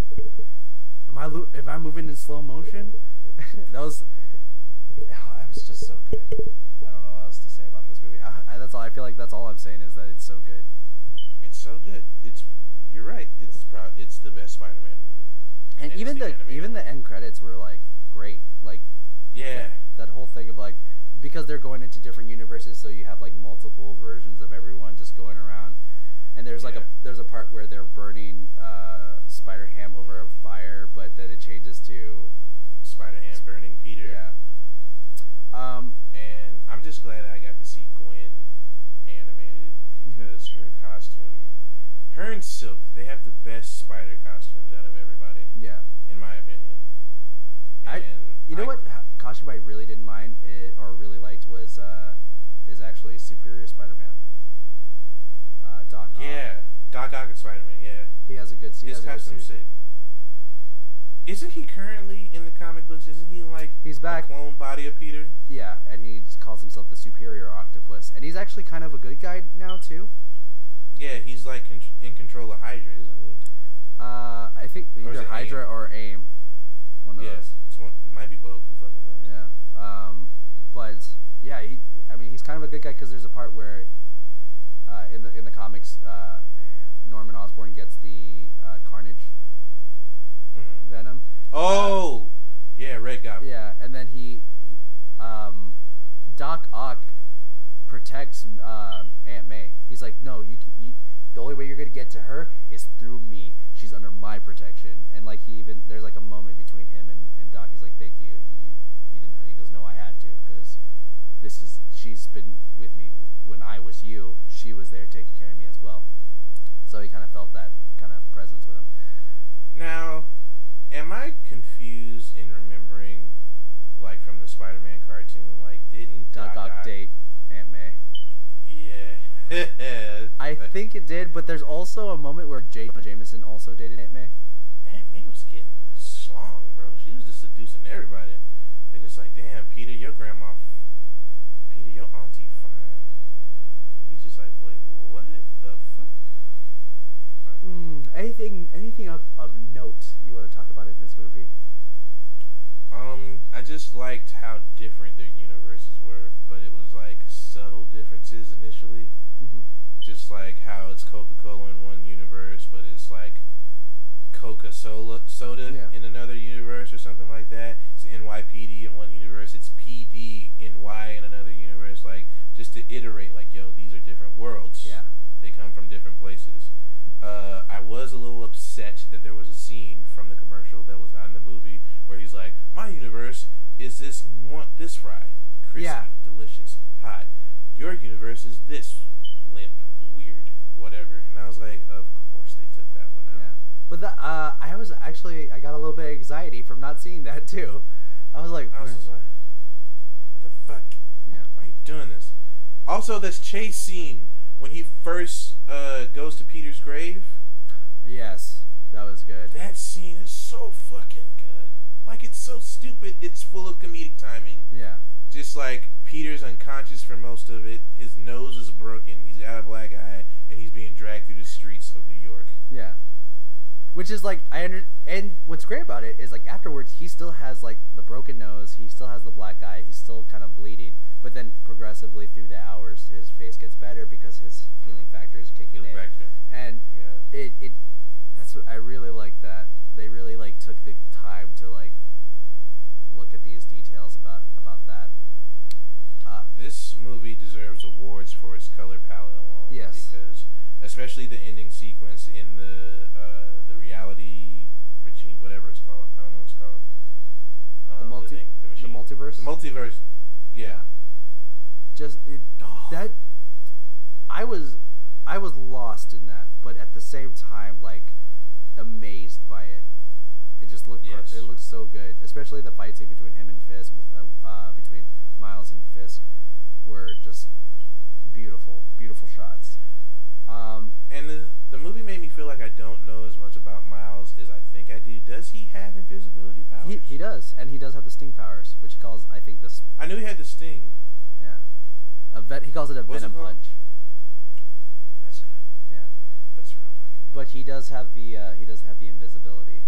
Am I lo- am I moving in slow motion? That was, oh, that was just so good. I don't know what else to say about this movie. I, I, that's all. I feel like that's all I'm saying is that it's so good. It's so good. It's you're right. It's pro- It's the best Spider-Man movie. And, and even the, the even the end credits were like great. Like yeah, that, that whole thing of like, because they're going into different universes, so you have like multiple versions of everyone just going around. And there's like yeah. a there's a part where they're burning uh, Spider-Ham over a fire, but then it changes to Spider-Ham burning Peter. Yeah. Um. And I'm just glad I got to see Gwen animated, because mm-hmm. her costume, her and Silk, they have the best spider costumes out of everybody. Yeah. In my opinion. And I. You know I, what costume I really didn't mind it, or really liked was uh, is actually Superior Spider-Man. Uh, Doc Ock. Yeah, Doc Ock and Spider-Man, yeah. He has a good suit. His costume's sick. Isn't he currently in the comic books? Isn't he like he's back. a clone body of Peter? Yeah, and he calls himself the Superior Octopus. And he's actually kind of a good guy now, too. Yeah, he's like con- in control of Hydra, isn't he? Uh, I think either Hydra AIM? or AIM. One of yeah, those. One, it might be both. Who fucking knows? Yeah. Um, but, yeah, he, I mean, he's kind of a good guy because there's a part where... Uh, in the in the comics, uh, Norman Osborn gets the uh, Carnage mm-hmm. Venom. Oh, uh, yeah, Red Goblin. Yeah, and then he, he um, Doc Ock protects uh, Aunt May. He's like, no, you, you, the only way you're gonna get to her is through me. She's under my protection. And like he even there's like a moment between him and, and Doc. He's like, thank you, you, you didn't have. He goes, no, I had to, because this is she's been with me when I was you. She was there taking care of me as well, so he kind of felt that kind of presence with him. Now, am I confused in remembering, like from the Spider-Man cartoon, like didn't Doc Ock date Aunt May? Yeah, I think it did. But there's also a moment where Jake Jameson also dated Aunt May. Aunt May was getting the slong, bro. She was just seducing everybody. They're just like, damn, Peter, your grandma, Peter, your auntie. Just like, wait, what the fuck? Mm, anything, anything of, of note you want to talk about in this movie? Um, I just liked how different their universes were, but it was like subtle differences initially. Mm-hmm. Just like how it's Coca-Cola in one universe, but it's like Coca-Cola soda yeah. in another universe or something like that. It's N Y P D in one universe. It's P D N Y in another universe. Like, just to iterate, like, yo, these are different worlds. Yeah. They come from different places. Uh, I was a little upset that there was a scene from the commercial that was not in the movie where he's like, my universe is this want this fry, crispy, yeah. delicious, hot. Your universe is this limp, weird, whatever. And I was like, of course they took that one out. Yeah. But the, uh, I was actually, I got a little bit of anxiety from not seeing that, too. I was like, I was just like, what the fuck? Yeah. Are you doing this? Also, this chase scene when he first uh, goes to Peter's grave. Yes, that was good. That scene is so fucking good. Like, it's so stupid. It's full of comedic timing. Yeah. Just like Peter's unconscious for most of it. His nose is broken. He's got a black eye, and he's being dragged through the streets of New York. Yeah. Which is like I under and what's great about it is like afterwards he still has like the broken nose. He still has the black eye. He's still kind of bleeding. But then progressively through the hours, his face gets better because his healing factor is kicking in. And yeah. it, it, that's what I really like that. They really like took the time to like look at these details about, about that. Uh, this movie deserves awards for its color palette alone. Yes. Because especially the ending sequence in the, uh, the reality machine, whatever it's called. I don't know what it's called. Um, the, multi- the, thing, the, machine. the multiverse? The multiverse. Yeah. yeah. Just it, that I was I was lost in that, but at the same time, like amazed by it. It just looked yes. it looked so good, especially the fight scene between him and Fisk, uh, uh, between Miles and Fisk, were just beautiful, beautiful shots. Um, and the the movie made me feel like I don't know as much about Miles as I think I do. Does he have invisibility powers? He, he does, and he does have the sting powers, which he calls, I think, the... Sp I knew he had the sting. Yeah. A vet, he calls it a What's venom it punch. That's good. Yeah. That's real fucking good. But he does have the, uh, he does have the invisibility.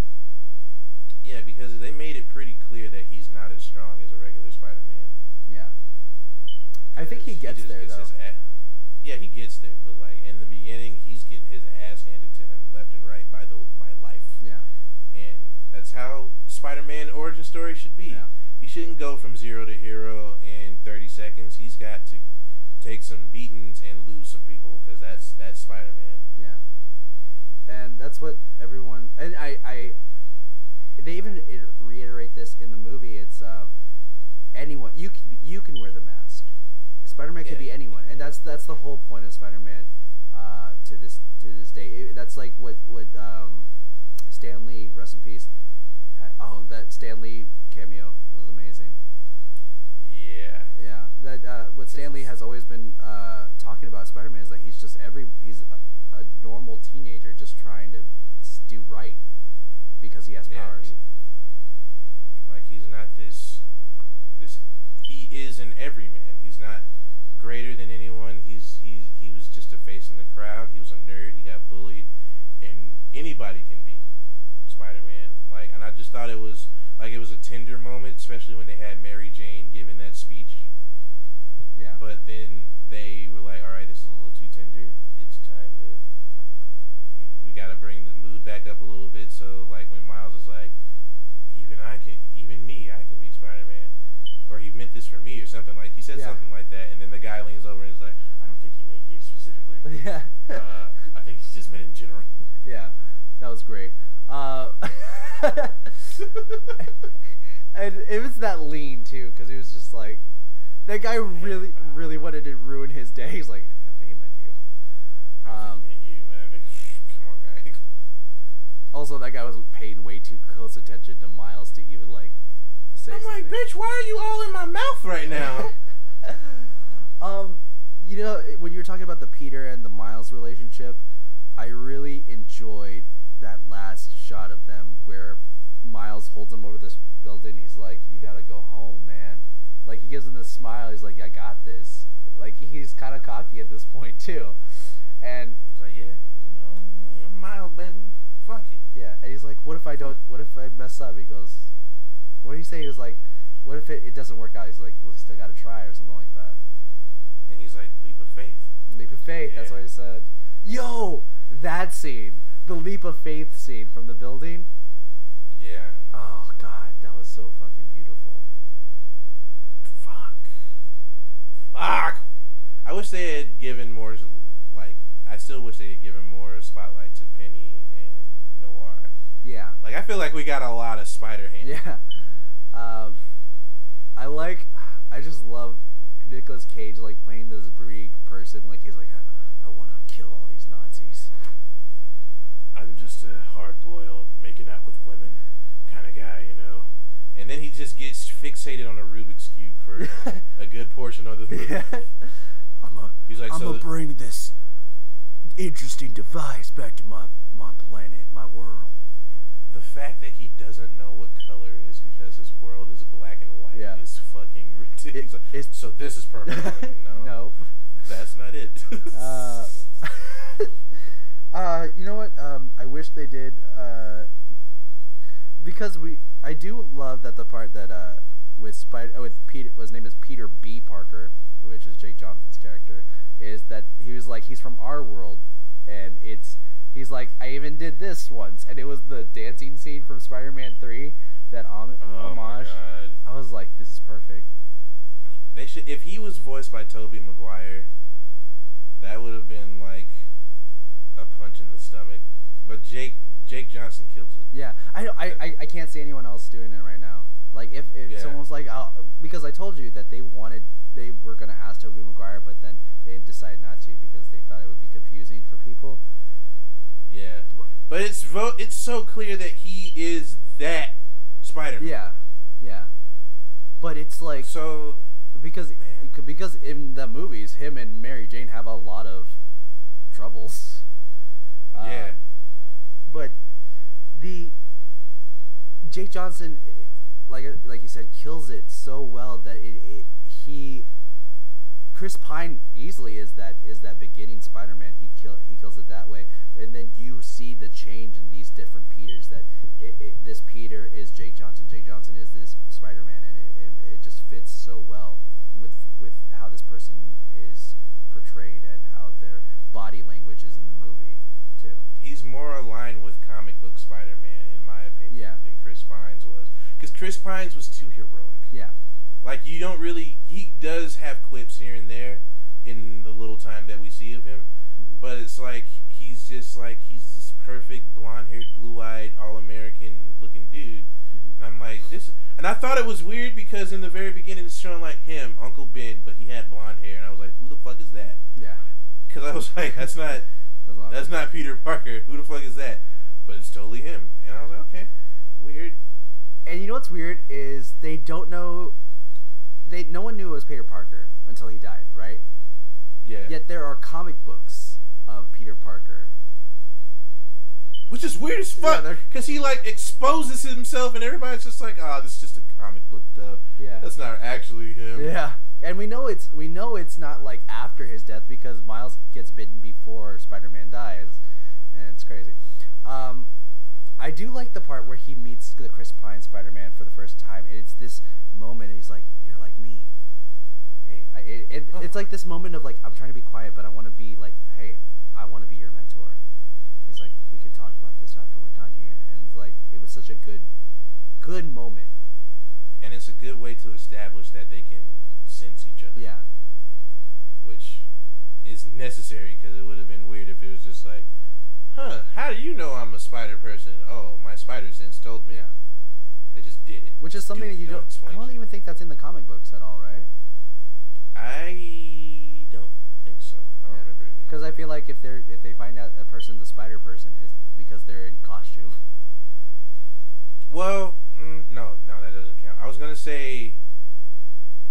Yeah, because they made it pretty clear that he's not as strong as a regular Spider-Man. Yeah. I think he gets he there, gets though. Yeah, he gets there, but like in the beginning, he's getting his ass handed to him left and right by the by life. Yeah, and that's how Spider-Man origin story should be. Yeah. He shouldn't go from zero to hero in thirty seconds. He's got to take some beatings and lose some people because that's that's Spider-Man. Yeah, and that's what everyone and I I they even reiterate this in the movie. It's uh, anyone you can you can wear the mask. Spider-Man yeah, could be anyone, and that's that's the whole point of Spider-Man uh, to this to this day. It, that's like what what um, Stan Lee, rest in peace. Had, oh, that Stan Lee cameo was amazing. Yeah, yeah. That uh, what Stan Lee has always been uh, talking about Spider-Man is that he's just every he's a, a normal teenager just trying to do right because he has yeah, powers. He, like he's not this this. He is an everyman. He's not greater than anyone. He's he's he was just a face in the crowd. He was a nerd. He got bullied, and anybody can be Spider-Man. Like, and I just thought it was like it was a tender moment, especially when they had Mary Jane giving that speech. Yeah. But then they were like, "All right, this is a little too tender. It's time to we got to bring the mood back up a little bit." So like when Miles is like, "Even I can, even me, I can be Spider-Man." Or he meant this for me, or something like he said yeah. something like that, and then the guy leans over and is like, "I don't think he meant you specifically. Yeah, uh, I think he just meant in general." Yeah, that was great. Uh, and it was that lean too, because he was just like, that guy really, really wanted to ruin his day. He's like, "I don't think he meant you. Um, I think he meant you, man. Come on, guy." Also, that guy was paying way too close attention to Miles to even like. I'm something. Like, bitch, why are you all in my mouth right now? um, you know, when you were talking about the Peter and the Miles relationship, I really enjoyed that last shot of them where Miles holds him over this building. He's like, "You gotta go home, man." Like, he gives him this smile. He's like, "I got this." Like, he's kind of cocky at this point, too. And he's like, "Yeah, you know, I'm Miles, baby. Fuck it." Yeah, and he's like, "What if I don't, what if I mess up?" He goes, what did he say? He was like, "What if it, it doesn't work out?" He's like, "Well, you still got to try," or something like that. And he's like, "Leap of faith." Leap of faith. Yeah. That's what he said. Yo, that scene, the leap of faith scene from the building. Yeah. Oh God, that was so fucking beautiful. Fuck. Fuck. I wish they had given more. Like, I still wish they had given more spotlight to Penny and Noir. Yeah. Like, I feel like we got a lot of Spider-Ham. Yeah. Um, I like, I just love Nicolas Cage, like, playing this brig person, like, he's like, I, I want to kill all these Nazis. I'm just a hard-boiled, making out with women kind of guy, you know? And then he just gets fixated on a Rubik's Cube for a good portion of the movie. Yeah. I'm a, he's like, I'm so gonna bring this interesting device back to my, my planet, my world. The fact that he doesn't know what color is because his world is black and white yeah. is fucking ridiculous. It, so this is purple. Like, no, no, that's not it. uh, uh, you know what? Um, I wish they did uh, because we. I do love that the part that uh, with Spider oh, with Peter, well, his name is Peter B. Parker, which is Jake Johnson's character, is that he was like he's from our world, and it's. He's like, "I even did this once," and it was the dancing scene from Spider-Man three. That om oh homage. My God. I was like, "This is perfect." They should, if he was voiced by Tobey Maguire, that would have been like a punch in the stomach. But Jake Jake Johnson kills it. Yeah, I I I, I can't see anyone else doing it right now. Like if if yeah. someone's like, I'll, because I told you that they wanted they were gonna ask Tobey Maguire, but then they decided not to because they thought it would be confusing for people. Yeah, But it's vo it's so clear that he is that Spider-Man. Yeah, yeah. But it's like so because man. because in the movies, him and Mary Jane have a lot of troubles. Yeah. Uh, but the Jake Johnson, like like you said, kills it so well that it, it he. Chris Pine easily is that is that beginning Spider-Man. He kill he kills it that way, and then you see the change in these different Peters. That it, it, this Peter is Jake Johnson. Jake Johnson is this Spider-Man, and it, it it just fits so well with with how this person is portrayed and how their body language is in the movie too. He's more aligned with comic book Spider-Man, in my opinion, yeah. than Chris Pine's was, because Chris Pine's was too heroic. Yeah. Like, you don't really... He does have quips here and there in the little time that we see of him. Mm-hmm. But it's like, he's just like, he's this perfect blonde-haired, blue-eyed, all-American-looking dude. Mm-hmm. And I'm like, this... And I thought it was weird because in the very beginning it's showing, like, him, Uncle Ben, but he had blonde hair. And I was like, who the fuck is that? Yeah. Because I was like, that's not... that's not, that's not Peter Parker. Who the fuck is that? But it's totally him. And I was like, okay, weird. And you know what's weird is they don't know... They, no one knew it was Peter Parker until he died, right? Yeah. Yet there are comic books of Peter Parker. Which is weird as fuck. Because yeah, he, like, exposes himself and everybody's just like, ah, oh, this is just a comic book, though. Yeah. That's not actually him. Yeah. And we know it's we know it's not, like, after his death because Miles gets bitten before Spider-Man dies. And it's crazy. Um, I do like the part where he meets the Chris Pine Spider-Man for the first time. It's this moment and he's like, you're like me. Hey, I, it, it, oh. It's like this moment of like, I'm trying to be quiet, but I want to be like, hey, I want to be your mentor. He's like, we can talk about this after we're done here. And like, it was such a good, good moment. And it's a good way to establish that they can sense each other. Yeah. Which is necessary because it would have been weird if it was just like, huh, how do you know I'm a spider person? Oh, my spider sense told me. Yeah. They just did it. Which is something Dude, that you don't... don't I don't shit. even think that's in the comic books at all, right? I don't think so. I don't yeah. remember it being. Because I feel like if they're if they find out a person's a spider person, it's because they're in costume. Well, mm, no, no, that doesn't count. I was going to say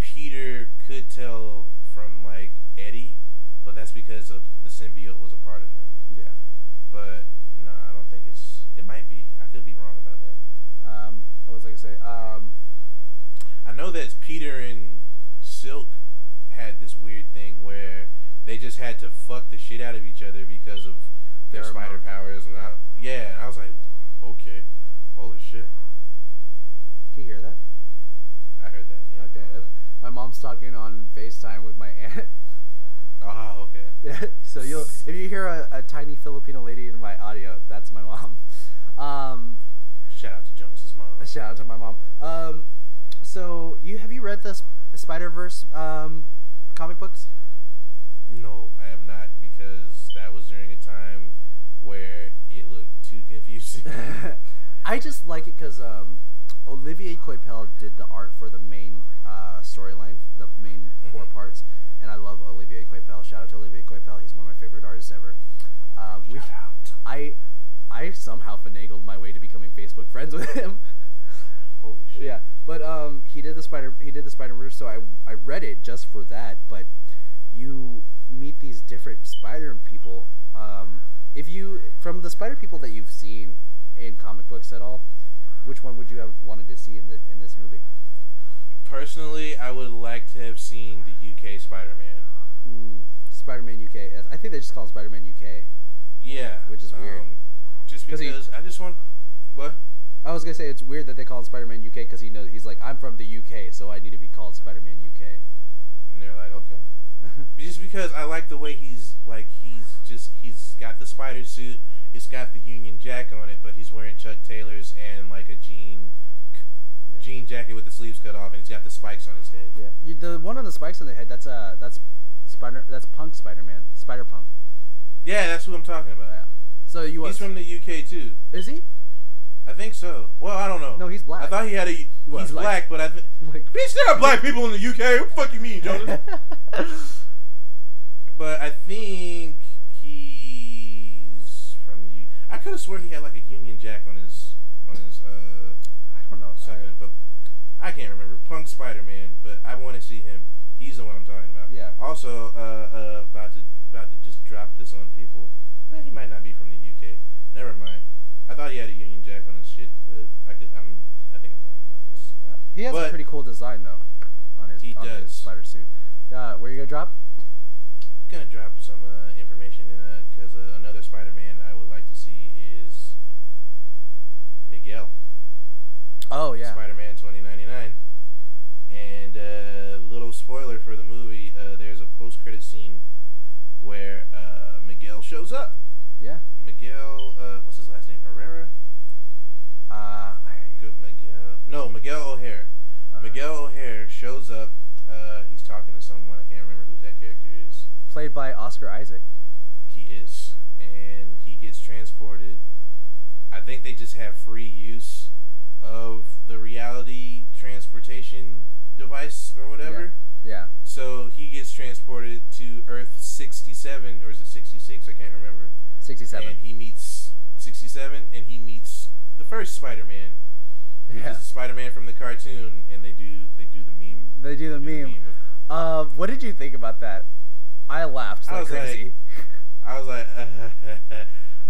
Peter could tell from, like, Eddie, but that's because of the symbiote was a part of him. Yeah. But, no, nah, I don't think it's... It might be. I could be wrong about that. Um, what was I gonna say? Um, I know that Peter and Silk had this weird thing where they just had to fuck the shit out of each other because of their spider powers, and I, yeah, and I was like, okay, holy shit. Can you hear that? I heard that. Yeah. Okay, that's, my mom's talking on FaceTime with my aunt. Oh, okay. Yeah. So you'll if you hear a, a tiny Filipino lady in my audio, that's my mom. Um. Shout out to Jonas's mom. Shout out to my mom. Um, so you have you read the Sp Spider-Verse um, comic books? No, I have not, because that was during a time where it looked too confusing. I just like it because um, Olivier Coipel did the art for the main uh, storyline, the main mm-hmm. four parts, and I love Olivier Coipel. Shout out to Olivier Coipel. He's one of my favorite artists ever. Uh, Shout we, out. I. I somehow finagled my way to becoming Facebook friends with him. Holy shit! Yeah, but um, he did the spider, he did the Spider-Verse, so I I read it just for that. But you meet these different Spider people. Um, if you from the Spider people that you've seen in comic books at all, which one would you have wanted to see in the in this movie? Personally, I would like to have seen the U K Spider-Man. Mm, Spider-Man U K. I think they just call him Spider-Man U K. Yeah, which is um, weird. Just because he, I just want what I was gonna say. It's weird that they call him Spider-Man U K because he knows he's like, I'm from the U K, so I need to be called Spider-Man U K. And they're like, okay, just because I like the way he's like he's just he's got the spider suit, it's got the Union Jack on it, but he's wearing Chuck Taylors and like a jean yeah. jean jacket with the sleeves cut off, and he's got the spikes on his head. Yeah, you, the one on the spikes on the head. That's uh that's Spider that's Punk Spider-Man Spider Punk. Yeah, that's what I'm talking about. Yeah. So you he's from the U K too. Is he? I think so. Well, I don't know. No, he's black. I thought he had a. What? He's black, like, but I think. Like, bitch, there are black people in the U K. What the fuck you mean, Jonas? But I think he's from the U K. I could have sworn he had like a Union Jack on his on his uh I don't know something, I, but I can't remember. Punk Spider-Man, but I want to see him. He's the one I'm talking about. Yeah. Also, uh, uh, about to about to just drop this on people. No, he might not be from the U K. Never mind. I thought he had a Union Jack on his shit, but I could. I'm. I think I'm wrong about this. Yeah. He has but a pretty cool design though. On his, he on does. his spider suit. Uh, where are you gonna drop? I'm gonna drop some uh, information in uh, because uh, another Spider-Man I would like to see is Miguel. Oh yeah. Spider-Man twenty ninety-nine. And a uh, little spoiler for the movie. Uh, there's a post-credit scene where uh, Miguel shows up. Yeah. Miguel. Uh, what's his last name? Herrera. Uh, Good Miguel. No, Miguel O'Hare. Uh-huh. Miguel O'Hare shows up. Uh, he's talking to someone. I can't remember who that character is. Played by Oscar Isaac. He is, and he gets transported. I think they just have free use of the reality transportation device or whatever. Yeah. yeah. So he gets transported to Earth sixty-seven, or is it sixty-six? I can't remember. sixty-seven. And he meets sixty-seven, and he meets the first Spider-Man. Yeah. Spider-Man from the cartoon, and they do they do the meme. They do the they do meme. The meme of, uh, what did you think about that? I laughed like I was crazy. Like, I was like,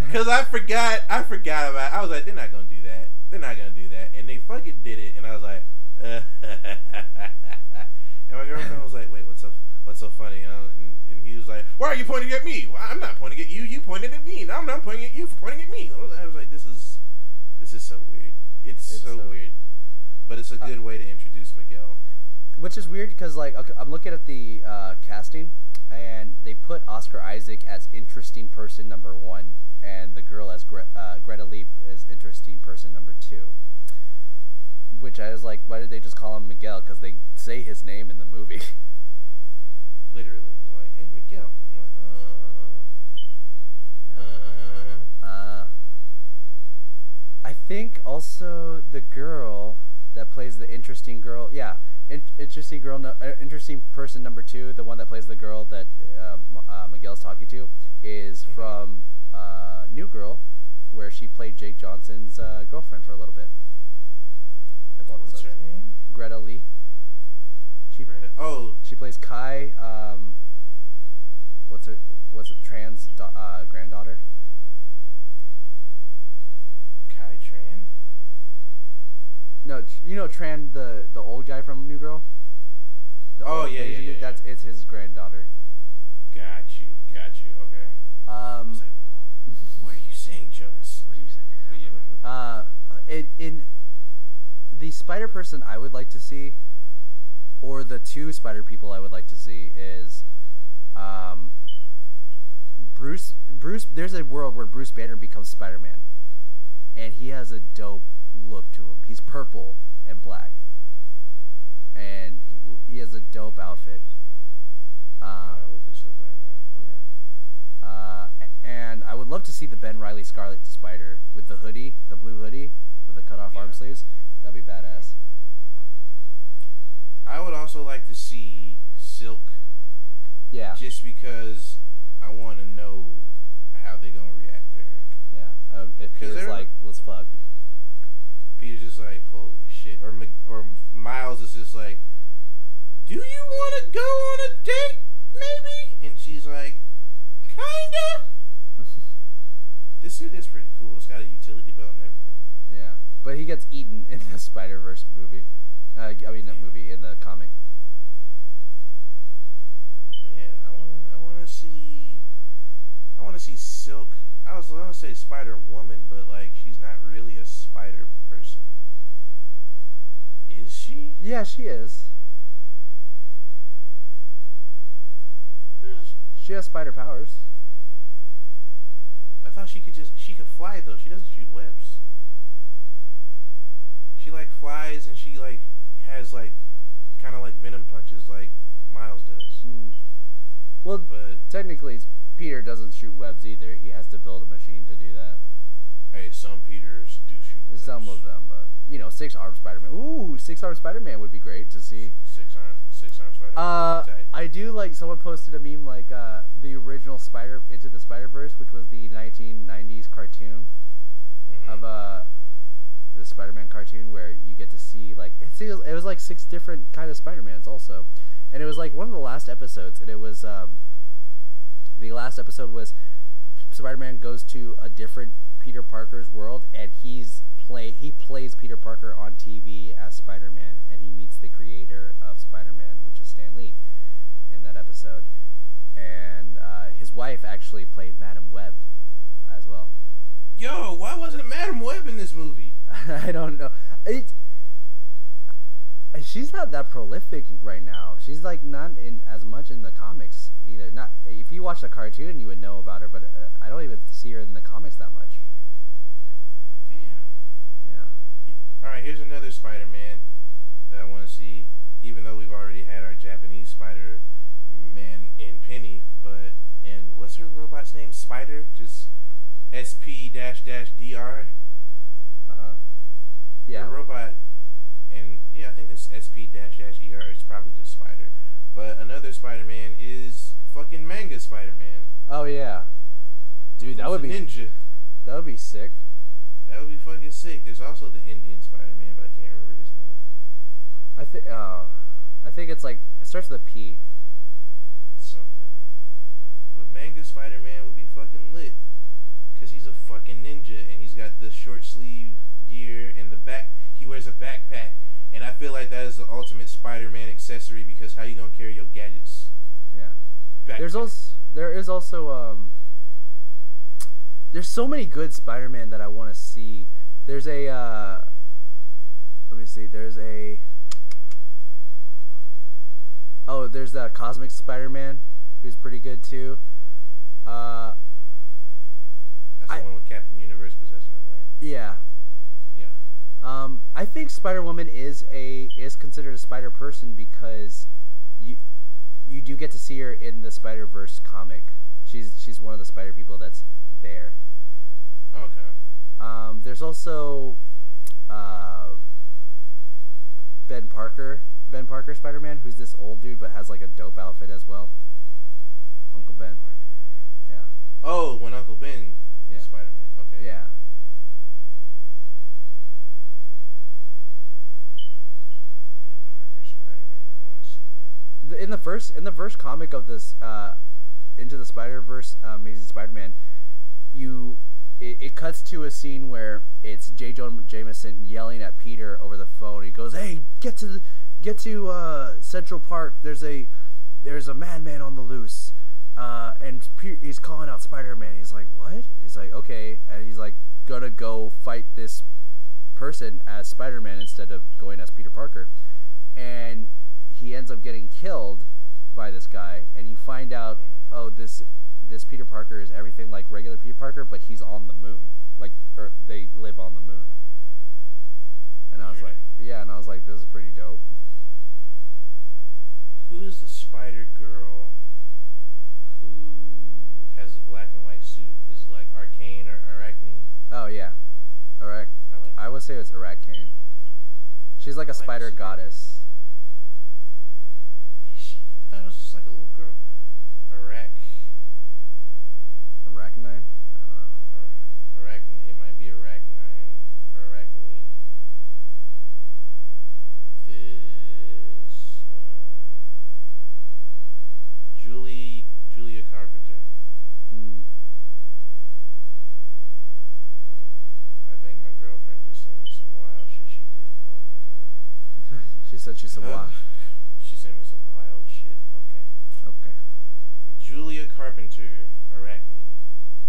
because I forgot I forgot about it. I was like, they're not gonna do that. They're not gonna do that, and they fucking did it. And I was like, and my girlfriend was like, wait, what's so what's so funny? And, I, and, and he was like, why are you pointing at me? Well, I'm not pointing at you. You pointed at me. I'm not pointing at you for pointing at me. I was like, this is this is so weird. It's, it's so, so weird, but it's a good uh, way to introduce Miguel. Which is weird because, like, okay, I'm looking at the uh, casting, and they put Oscar Isaac as interesting person number one, and the girl as Gre uh, Greta Lee as interesting person number two. Which I was like, why did they just call him Miguel? Because they say his name in the movie. Literally, I'm like, hey, Miguel. I'm like, uh, uh, uh. I think also the girl that plays the interesting girl, yeah, in interesting girl, no, uh, interesting person number two, the one that plays the girl that uh, uh, Miguel's talking to, is from uh, New Girl, where she played Jake Johnson's uh, girlfriend for a little bit. What's her name? Greta Lee. She Greta. Oh, she plays Kai. Um, what's her? What's it? Tran's uh, granddaughter. Kai Tran? No, you know Tran, the the old guy from New Girl. The oh yeah, yeah, yeah, yeah. That's it's his granddaughter. Got you, got you. Okay. Um, I was like, what are you saying, Jonas? What are you saying? But yeah. Uh, in in the Spider person I would like to see, or the two Spider people I would like to see is, um, Bruce Bruce. There's a world where Bruce Banner becomes Spider-Man. And he has a dope look to him. He's purple and black, and he, he has a dope outfit. Um, I look this up right now. Okay. Yeah. Uh, and I would love to see the Ben Reilly Scarlet Spider with the hoodie, the blue hoodie with the cut-off yeah. arm sleeves. That'd be badass. I would also like to see Silk. Yeah. Just because I want to know how they're gonna react to her. Yeah. Um, if Peter's like, let's fuck. Peter's just like, holy shit. Or or Miles is just like, do you want to go on a date, maybe? And she's like, kinda. This suit is pretty cool. It's got a utility belt and everything. Yeah, but he gets eaten in the Spider-Verse movie. Uh, I mean, not yeah. movie, in the comic. But yeah, I wanna, I wanna see, I wanna see Silk. I was going to say Spider-Woman, but, like, she's not really a spider person. Is she? Yeah, she is. She has spider powers. I thought she could just... She could fly, though. She doesn't shoot webs. She, like, flies, and she, like, has, like, kind of like venom punches like Miles does. Mm. Well, but technically... Peter doesn't shoot webs either. He has to build a machine to do that. Hey, some Peters do shoot webs. Some of them, but you know, six-armed Spider-Man. Ooh, six-armed Spider-Man would be great to see. Six-armed, six-armed Spider-Man. Uh, I do like. Someone posted a meme like uh, the original Spider Into the Spider-Verse, which was the nineteen nineties cartoon mm-hmm. of a. Uh, the Spider-Man cartoon where you get to see like it, seems, it was like six different kind of Spider-Mans also, and it was like one of the last episodes, and it was um, the last episode was Spider-Man goes to a different Peter Parker's world, and he's play he plays Peter Parker on T V as Spider-Man, and he meets the creator of Spider-Man, which is Stan Lee, in that episode, and uh, his wife actually played Madame Web as well. Yo, why wasn't Madame Web in this movie? I don't know. It. She's not that prolific right now. She's like not in as much in the comics either. Not if you watch the cartoon, you would know about her, but uh, I don't even see her in the comics that much. Damn. Yeah. All right, here's another Spider-Man that I want to see. Even though we've already had our Japanese Spider-Man in Penny, but and what's her robot's name? Spider just. S P dash dash D R Uh-huh. Yeah. The robot, and yeah, I think this S P dash dash E R is probably just Spider. But another Spider-Man is fucking Manga Spider-Man. Oh, yeah. Dude, that would be... ninja. That would be sick. That would be fucking sick. There's also the Indian Spider-Man, but I can't remember his name. I think, uh, I think it's like, it starts with a P. Something. But Manga Spider-Man would be fucking lit. Because he's a fucking ninja, and he's got the short sleeve gear and the back. He wears a backpack, and I feel like that is the ultimate Spider-Man accessory. Because how you gonna carry your gadgets? Yeah. Backpack. There's also there is also um. There's so many good Spider-Man that I want to see. There's a. Uh, let me see. There's a. Oh, there's that Cosmic Spider-Man, who's pretty good too. Uh. That's the one with Captain Universe possessing him, right? Yeah. Yeah. Um, I think Spider-Woman is a is considered a spider person because you you do get to see her in the Spider-Verse comic. She's she's one of the spider people that's there. Okay. Um, there's also uh, Ben Parker, Ben Parker Spider-Man, who's this old dude but has like a dope outfit as well. Uncle Ben. Yeah. Oh, when Uncle Ben. Yeah. Spider-Man. Okay. Yeah. Ben Parker Spider-Man. I want to see that. In the first in the first comic of this uh, Into the Spider-Verse, uh, Amazing Spider-Man, you it, it cuts to a scene where it's J. Jonah Jameson yelling at Peter over the phone. He goes, "Hey, get to the, get to uh, Central Park. There's a there's a madman on the loose." Uh, and Peter, he's calling out Spider-Man. He's like, "What?" He's like, "Okay," and he's like, "Gonna go fight this person as Spider-Man instead of going as Peter Parker." And he ends up getting killed by this guy. And you find out, oh, this this Peter Parker is everything like regular Peter Parker, but he's on the moon. Like, or they live on the moon. And I was like, yeah, and I was like, this is pretty dope. Who's the Spider-Girl? Who has a black and white suit? Is it like Arcane or Arachne? Oh yeah, Arach. I, like I would say it's Arachne. She's like I a like spider goddess. She, I thought it was just like a little girl. Arach. Arachnine? I don't know. Arachne. It might be Arachnine. Arachne. This one. Julie. Julia Carpenter. Hmm. Oh, I think my girlfriend just sent me some wild shit she did. Oh my god. She said she's some wild. She sent me some wild shit. Okay. Okay. Julia Carpenter, Arachne.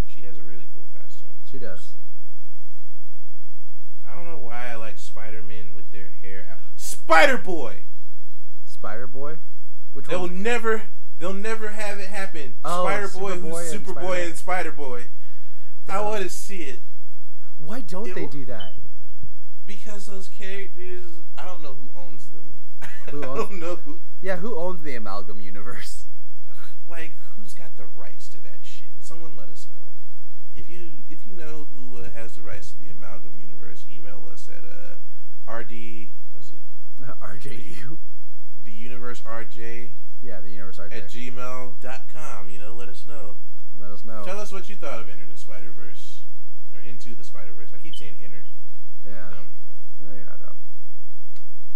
She has a really cool costume. She does. I don't know why I like Spider-Men with their hair out. Spider-Boy! Spider-Boy? Which one? They will never... They'll never have it happen. Oh, Spider-Boy who's Superboy and Spider-Boy. I want to see it. Why don't they do that? Because those characters, I don't know who owns them. Who owns I don't know who. Yeah, who owns the Amalgam Universe? Like, who's got the rights to that shit? Someone let us know. if you if you know who uh, has the rights to the Amalgam Universe, email us at uh, R D. What's it? R J U. The, the Universe R J. Yeah, the Universe R J at gmail dot com. You know, let us know. Let us know. Tell us what you thought of Enter the Spider-Verse or Into the Spider-Verse. I keep saying Enter. Yeah. Dumb. No, you're not dumb.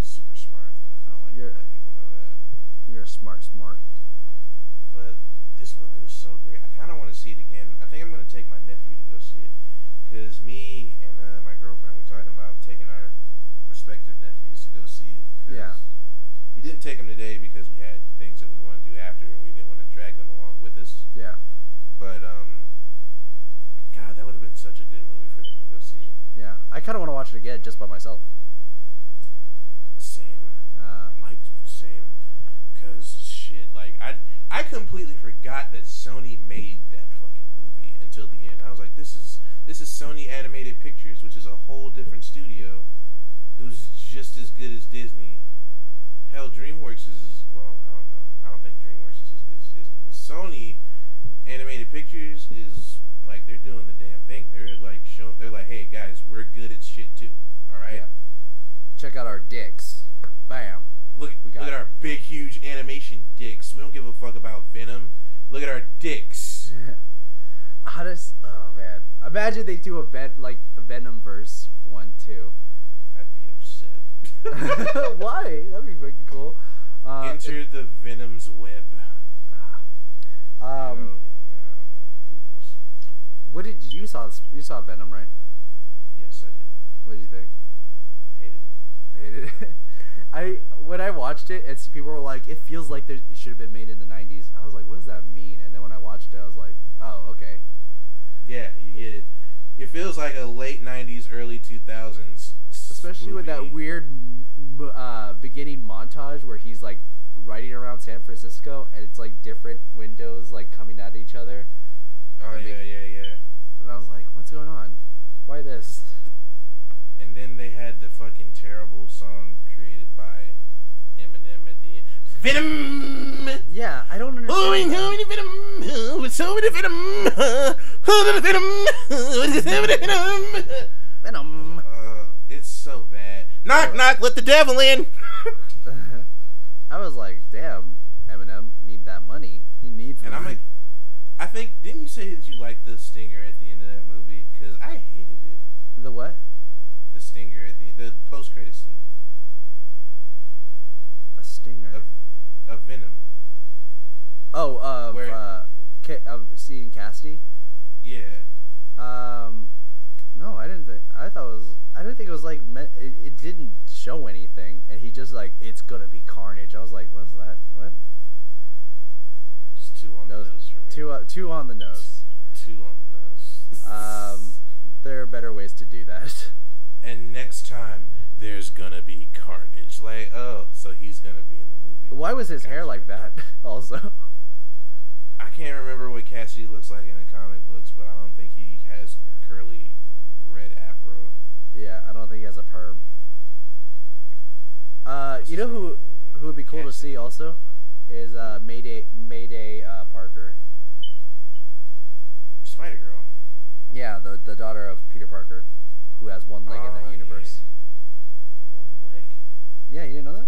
Super smart, but I don't like you're, to let people know that. You're a smart, smart. But this movie was so great. I kind of want to see it again. I think I'm going to take my nephew to go see it. Because me and uh, my girlfriend were talking about taking our respective nephews to go see it. Cause yeah. We didn't take them today because we had things that we wanted to do after and we didn't want to drag them along with us. Yeah. But, um, God, that would have been such a good movie for them to go see. Yeah. I kind of want to watch it again just by myself. Same. Uh, like, same. Because, shit, like, I... I completely forgot that Sony made that fucking movie until the end. I was like, this is this is Sony Animated Pictures, which is a whole different studio who's just as good as Disney. Hell, DreamWorks is, well, I don't know. I don't think DreamWorks is as good as Disney. But Sony Animated Pictures is, like, they're doing the damn thing. They're like, showing, they're like, hey, guys, we're good at shit, too. All right? Yeah. Check out our dicks. Bam. Look, we got look at our big, huge animation dicks. We don't give a fuck about Venom. Look at our dicks. How does... Oh, man. Imagine they do a ven- like a Venom verse one two. I'd be upset. Why? That'd be fucking cool. Uh, Enter it, the Venom's web. Um, you know, I don't know. Who knows? What did you... saw? You saw Venom, right? Yes, I did. What did you think? Hated it. Hated it? I when I watched it, it's people were like, it feels like there, it should have been made in the nineties. I was like, what does that mean? And then when I watched it, I was like, oh, okay. Yeah, you get it. It feels like a late nineties, early two thousands. Especially movie. With that weird uh, beginning montage where he's like riding around San Francisco, and it's like different windows like coming at each other. Oh yeah, they, yeah, yeah. And I was like, what's going on? Why this? And then they had the fucking terrible song created by Eminem at the end. Venom! Yeah, I don't understand. Oh, and how many Venom? With so many Venom! Venom! With so many Venom! Venom. Uh, it's so bad. Knock, knock, let the devil in! I was like, damn, Eminem need that money. He needs and money. And I'm like, I think, didn't you say that you liked the stinger at the end of that movie? Because I hated it. The what? The stinger at the the post credit scene. A stinger. Of, of Venom. Oh, of Where, uh, K, of seeing Kasady. Yeah. Um, no, I didn't think. I thought it was. I didn't think it was like. It, it didn't show anything, and he just like, it's gonna be Carnage. I was like, what's that? What? Just two on nose, the nose for me. Two, uh, two on the nose. Two on the nose. um, there are better ways to do that. And next time, there's gonna be Carnage. Like, oh, so he's gonna be in the movie. Why was his gotcha. hair like that, also? I can't remember what Kasady looks like in the comic books, but I don't think he has curly red afro. Yeah, I don't think he has a perm. Uh, you know who who would be cool Kasady. to see, also? Is uh, Mayday, Mayday uh, Parker. Spider-Girl. Yeah, the the daughter of Peter Parker. Who has one leg uh, in that universe? Yeah. One leg? Yeah, you didn't know that?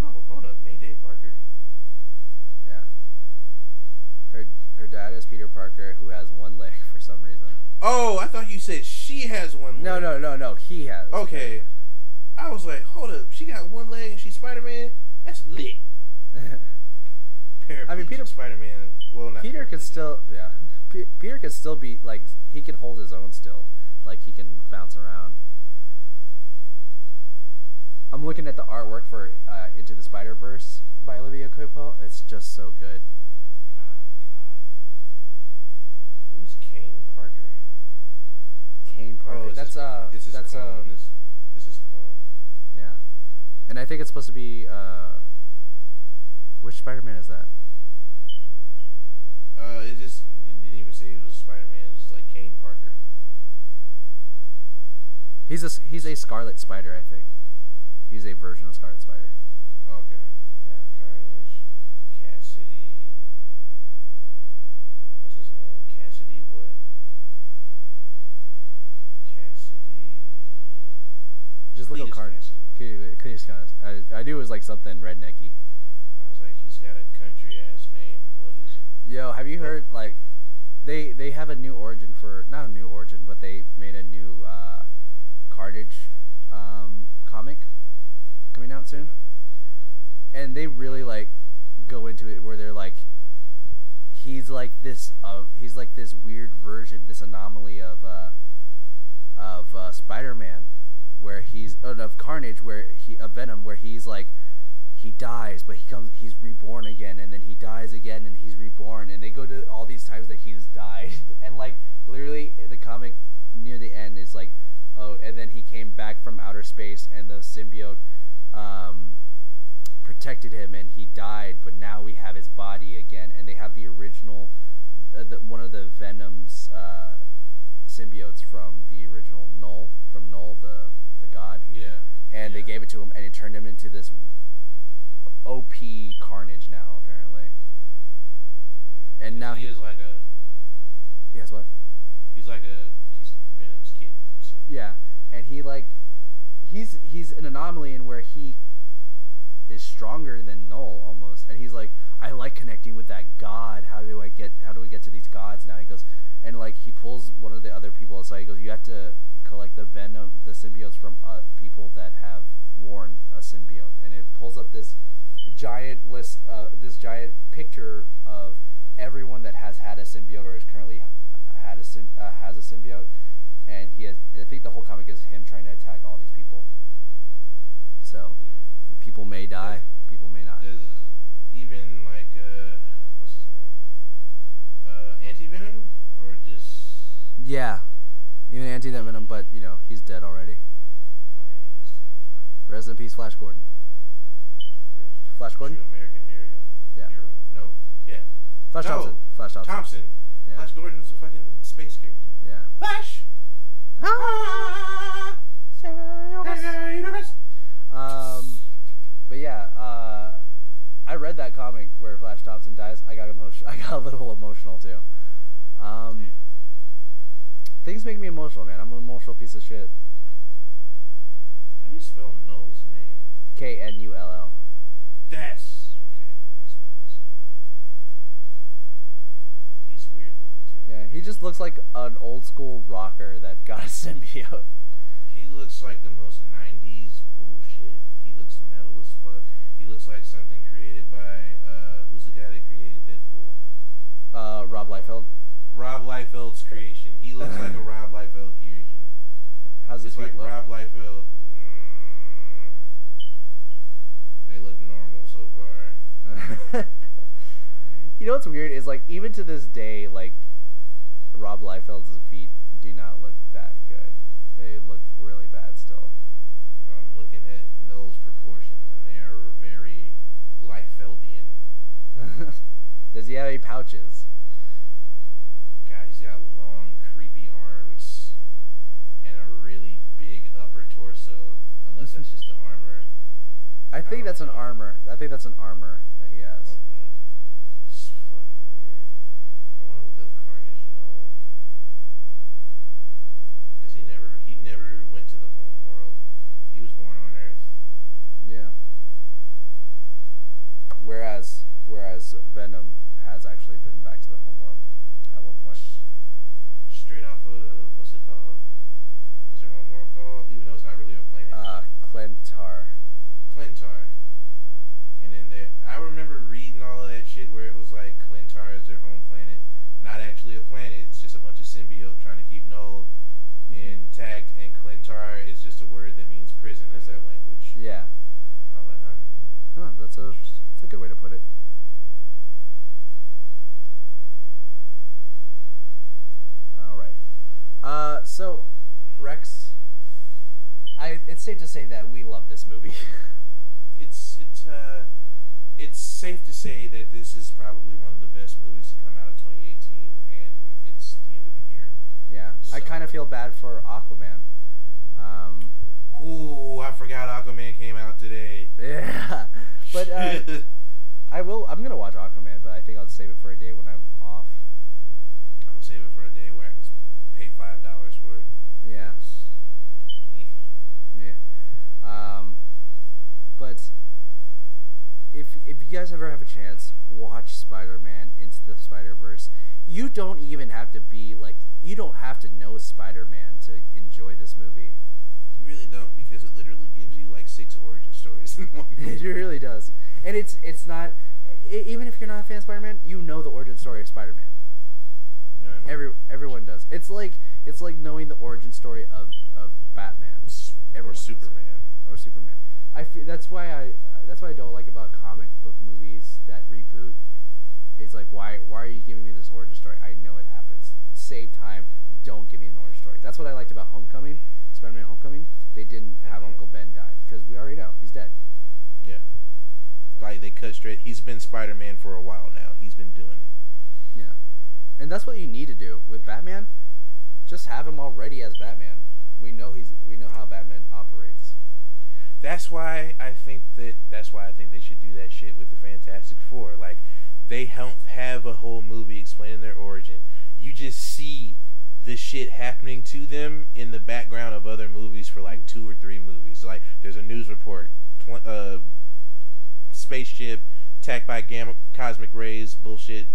No, hold up, Mayday Parker. Yeah, her her dad is Peter Parker, who has one leg for some reason. Oh, I thought you said she has one leg. No, no, no, no, he has. Okay, I was like, hold up, she got one leg and she's Spider-Man. That's lit. I mean, Peter Spider-Man. Well, not Peter can still, yeah, P- Peter can still be like he can hold his own still. Like, he can bounce around. I'm looking at the artwork for uh, Into the Spider-Verse by Olivier Coipel. It's just so good. Oh, God. Who's Kane Parker? Kane Parker. Oh, that's, uh... It's his that's, clone. Um, it's, it's his clone. Yeah. And I think it's supposed to be, uh... which Spider-Man is that? Uh, it just... It didn't even say he was Spider-Man. It was just, like, Kane Parker. He's a, he's a Scarlet Spider, I think. He's a version of Scarlet Spider. Okay. Yeah. Carnage, Kasady... What's his name? Kasady what? Could could just kind of, I, I knew it was like something rednecky. I was like, he's got a country ass name. What is it? Yo, have you heard like they they have a new origin for not a new origin, but they made a new uh, Carnage um, comic coming out soon, and they really like go into it where they're like, he's like this uh, he's like this weird version, this anomaly of uh, of uh, Spider-Man. Where he's uh, of Carnage, where he of Venom, where he's like he dies, but he comes, he's reborn again, and then he dies again, and he's reborn, and they go to all these times that he's died, and like literally the comic near the end is like, oh, and then he came back from outer space, and the symbiote um, protected him, and he died, but now we have his body again, and they have the original, uh, the, one of the Venom's uh, symbiotes from the original Knull, from Knull the. God. Yeah. And yeah. they gave it to him, and it turned him into this O P Carnage now, apparently. Yeah, and now he, he is like a. He has what? He's like a. He's Venom's kid. So. Yeah, and he like, he's he's an anomaly in where he is stronger than Knull almost, and he's like, I like connecting with that god. How do I get? How do we get to these gods now? He goes, and like he pulls one of the other people aside. He goes, you have to. Collect the venom, the symbiotes from uh, people that have worn a symbiote, and it pulls up this giant list, uh, this giant picture of everyone that has had a symbiote or is currently had a symb- uh, has a symbiote, and he has. I think the whole comic is him trying to attack all these people. So, people may die, people may not. Does even like uh, what's his name? Uh, anti-venom or just yeah. Even anti-venom, but you know he's dead already. Oh, yeah, he is dead. Rest in peace, Flash Gordon. Rip. Flash Gordon. True American hero. Yeah. Hero? No. Yeah. Flash no. Thompson. Flash Thompson. Thompson. Yeah. Flash Gordon's a fucking space character. Yeah. Flash. Ah. Um. But yeah. Uh. I read that comic where Flash Thompson dies. I got emotion. I got a little emotional too. Um. Yeah. Things make me emotional, man. I'm an emotional piece of shit. How do you spell Null's name? K N U L L. That's... Okay, that's what I was saying. He's weird looking, too. Yeah, he just looks like an old-school rocker that got a symbiote. He looks like the most nineties bullshit. He looks metal as fuck. He looks like something created by... Uh, who's the guy that created Deadpool? Uh, Rob Liefeld. Rob Liefeld's creation. He looks like a Rob Liefeld creation. How's this? It's like look? Rob Liefeld. Mm, they look normal so far. You know what's weird is like even to this day, like Rob Liefeld's feet do not look that good. They look really bad still. I'm looking at Noel's proportions, and they are very Liefeldian. Does he have any pouches? God, he's got long, creepy arms and a really big upper torso. Unless that's just the armor. I think I that's know. an armor. I think that's an armor that he has. Mm-hmm. It's fucking weird. I want to look up Carnage and all, because he never, he never went to the home world. He was born on Earth. Yeah. Whereas, whereas Venom has actually been back to the home world. At one point, straight off of what's it called? What's their homeworld called? Even though it's not really a planet. Uh, Clentar. Clentar. And then there, I remember reading all of that shit where it was like Clentar is their home planet, not actually a planet. It's just a bunch of symbiote trying to keep Knull mm-hmm. intact, and Clentar is just a word that means prison in their language. Yeah. I was like, huh. Huh. That's a that's a good way to put it. Uh, so, Rex, I it's safe to say that we love this movie. it's it's uh, it's safe to say that this is probably one of the best movies to come out of twenty eighteen, and it's the end of the year. Yeah, so. I kind of feel bad for Aquaman. Um, Ooh, I forgot Aquaman came out today. Yeah, but uh, I will. I'm gonna watch Aquaman, but I think I'll save it for a day when I'm off. I'm gonna save it for a day where I can. Pay five dollars for it. Yeah. Yeah. Um, if you guys ever have a chance, watch Spider-Man Into the Spider-Verse. You don't even have to be, like, you don't have to know Spider-Man to enjoy this movie. You really don't, because it literally gives you, like, six origin stories in one movie. It really does. And it's it's not, even if you're not a fan of Spider-Man, you know the origin story of Spider-Man. Yeah, I know. Every, everyone does. It's like it's like knowing the origin story of, of Batman. Everyone or Superman. Or Superman. I feel, that's why I that's why I don't like about comic book movies that reboot. It's like, why why are you giving me this origin story? I know it happens. Save time. Don't give me an origin story. That's what I liked about Homecoming, Spider-Man Homecoming. They didn't have mm-hmm. Uncle Ben die because we already know he's dead. Yeah. Like, they cut straight. He's been Spider-Man for a while now. He's been doing it. Yeah. And that's what you need to do with Batman. Just have him already as Batman. We know he's we know how Batman operates. That's why I think that that's why I think they should do that shit with the Fantastic Four. Like, they don't have a whole movie explaining their origin. You just see the shit happening to them in the background of other movies for like two or three movies. Like, there's a news report, uh, spaceship attacked by gamma cosmic rays, bullshit.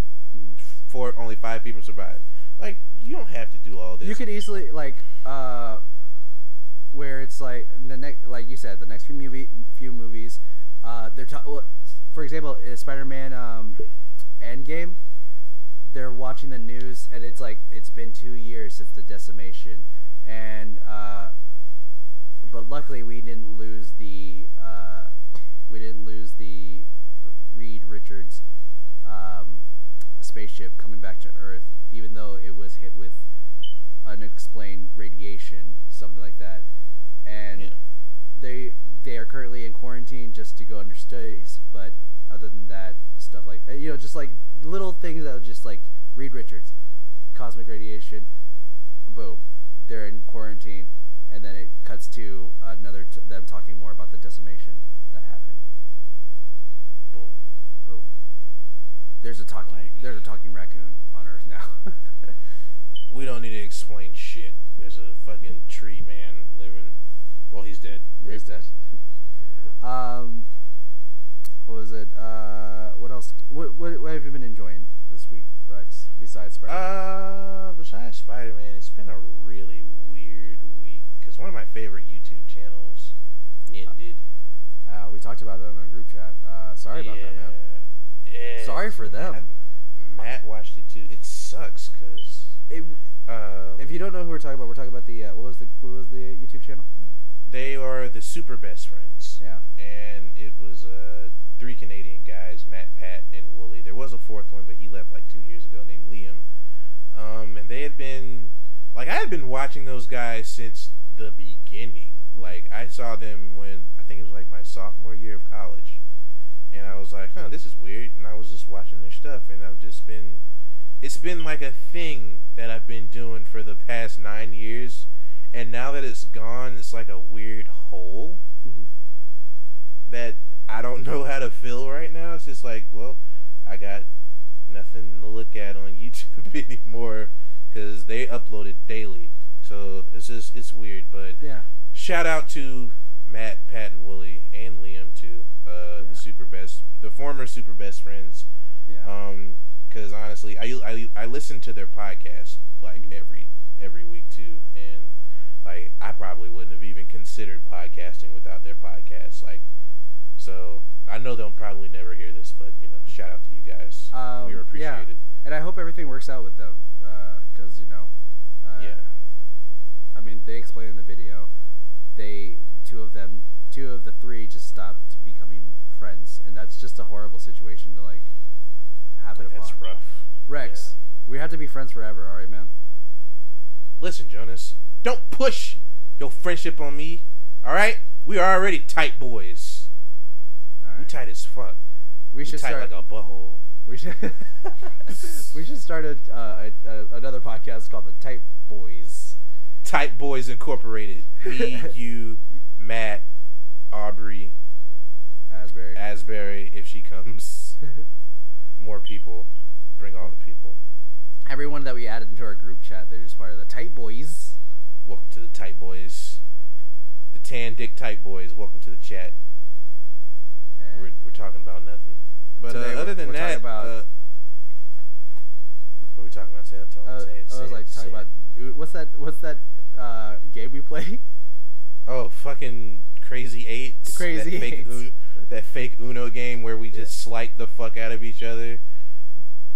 Four, only five people survived. Like, you don't have to do all this. You could easily, like, uh, where it's like the next, like you said, the next few movie, few movies, uh, they're ta- well, for example, in Spider-Man, um, Endgame, they're watching the news and it's like it's been two years since the decimation, and uh, but luckily we didn't lose the, uh, we didn't lose the Reed Richards, um. spaceship coming back to Earth, even though it was hit with unexplained radiation, something like that, and yeah. they they are currently in quarantine just to go under studies. But other than that, stuff like, you know, just like little things that are just like Reed Richards, cosmic radiation, boom, they're in quarantine, and then it cuts to another t- them talking more about the decimation that happened. Boom, boom. There's a talking like, there's a talking raccoon on Earth now. We don't need to explain shit. There's a fucking tree man living. Well, he's dead. He's dead. Um, what was it? Uh, what else? What, what what have you been enjoying this week, Rex? Besides Spider-Man. Uh, besides Spider-Man, it's been a really weird week because one of my favorite YouTube channels ended. Uh, we talked about that on our group chat. Uh, sorry yeah. about that, man. Yeah, sorry for them. Matt, Matt watched it too. It sucks because um, if you don't know who we're talking about, we're talking about the uh, what was the what was the YouTube channel? They are the Super Best Friends. Yeah, and it was uh, three Canadian guys: Matt, Pat, and Wooly. There was a fourth one, but he left like two years ago, named Liam. Um, and they had been like I had been watching those guys since the beginning. Like, I saw them when I think it was like my sophomore year of college. And I was like, huh, this is weird. And I was just watching their stuff. And I've just been... It's been like a thing that I've been doing for the past nine years. And now that it's gone, it's like a weird hole mm-hmm. that I don't know how to fill right now. It's just like, well, I got nothing to look at on YouTube anymore. Because they upload it daily. So it's just, it's weird. But yeah. Shout out to Matt, Pat, and Wooly, and Liam, too. Uh, yeah. The super best, the former super best friends. Yeah. Um, because honestly, I, I I listen to their podcast like mm-hmm. every every week too, and like I probably wouldn't have even considered podcasting without their podcast. Like, so I know they'll probably never hear this, but you know, shout out to you guys. Um, we were appreciated. Yeah. And I hope everything works out with them, because uh, you know, uh, yeah. I mean, they explain in the video, they two of them. Two of the three just stopped becoming friends, and that's just a horrible situation to like happen like, upon. That's rough, Rex. Yeah. We have to be friends forever, all right, man. Listen, Jonas, don't push your friendship on me, all right? We are already tight boys. All right. We tight as fuck. We, we should tight start like a butthole. We should. we should start a, uh, a, a another podcast called the Tight Boys. Tight Boys Incorporated. Me, you, Matt. Aubrey, Asbury, Asbury, if she comes, more people, bring all the people. Everyone that we added into our group chat, they're just part of the Tight Boys. Welcome to the Tight Boys, the Tan Dick Tight Boys. Welcome to the chat. we're, we're talking about nothing. But uh, other than that, about, uh, what are we talking about? Say it, tell them, uh, say it. I was it, like talking about it. what's that? What's that uh, game we play? Oh, fucking Crazy Eights. Crazy that Eights. Fake Uno, that fake Uno game where we just yeah. slight the fuck out of each other,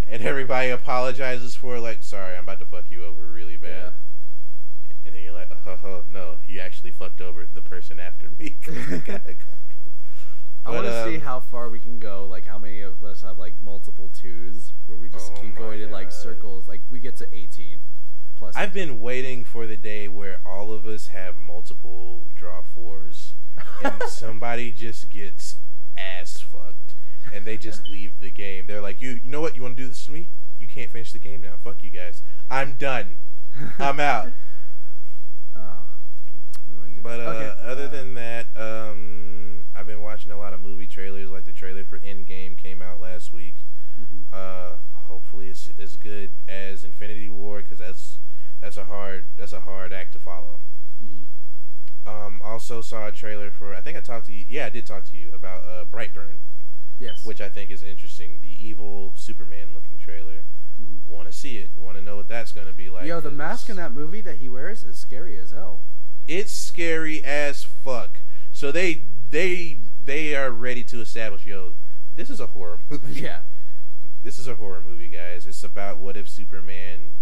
and everybody apologizes for it, like, sorry, I'm about to fuck you over really bad. Yeah. And then you're like, oh, oh no, you actually fucked over the person after me. But, I want to um, see how far we can go, like how many of us have like multiple twos, where we just oh keep going God. in like circles, like we get to eighteen. Plus I've eighteen. Been waiting for the day where all of us have multiple draw fours, and somebody just gets ass fucked, and they just leave the game. They're like, you, you know what, you want to do this to me? You can't finish the game now, fuck you guys. I'm done. I'm out. Oh, we but uh, okay. other uh, than that, um, I've been watching a lot of movie trailers. Like the trailer for Endgame came out last week. Mm-hmm. Uh, hopefully it's as good as Infinity War, because that's that's a hard that's a hard act to follow. Mm-hmm. Um, also saw a trailer for I think I talked to you. Yeah, I did talk to you about uh, Brightburn. Yes, which I think is interesting. The evil Superman-looking trailer. Mm-hmm. Want to see it. Want to know what that's going to be like. Yo, the mask in that movie that he wears is scary as hell. It's scary as fuck. So they they they are ready to establish, yo, this is a horror movie. Yeah. This is a horror movie, guys. It's about what if Superman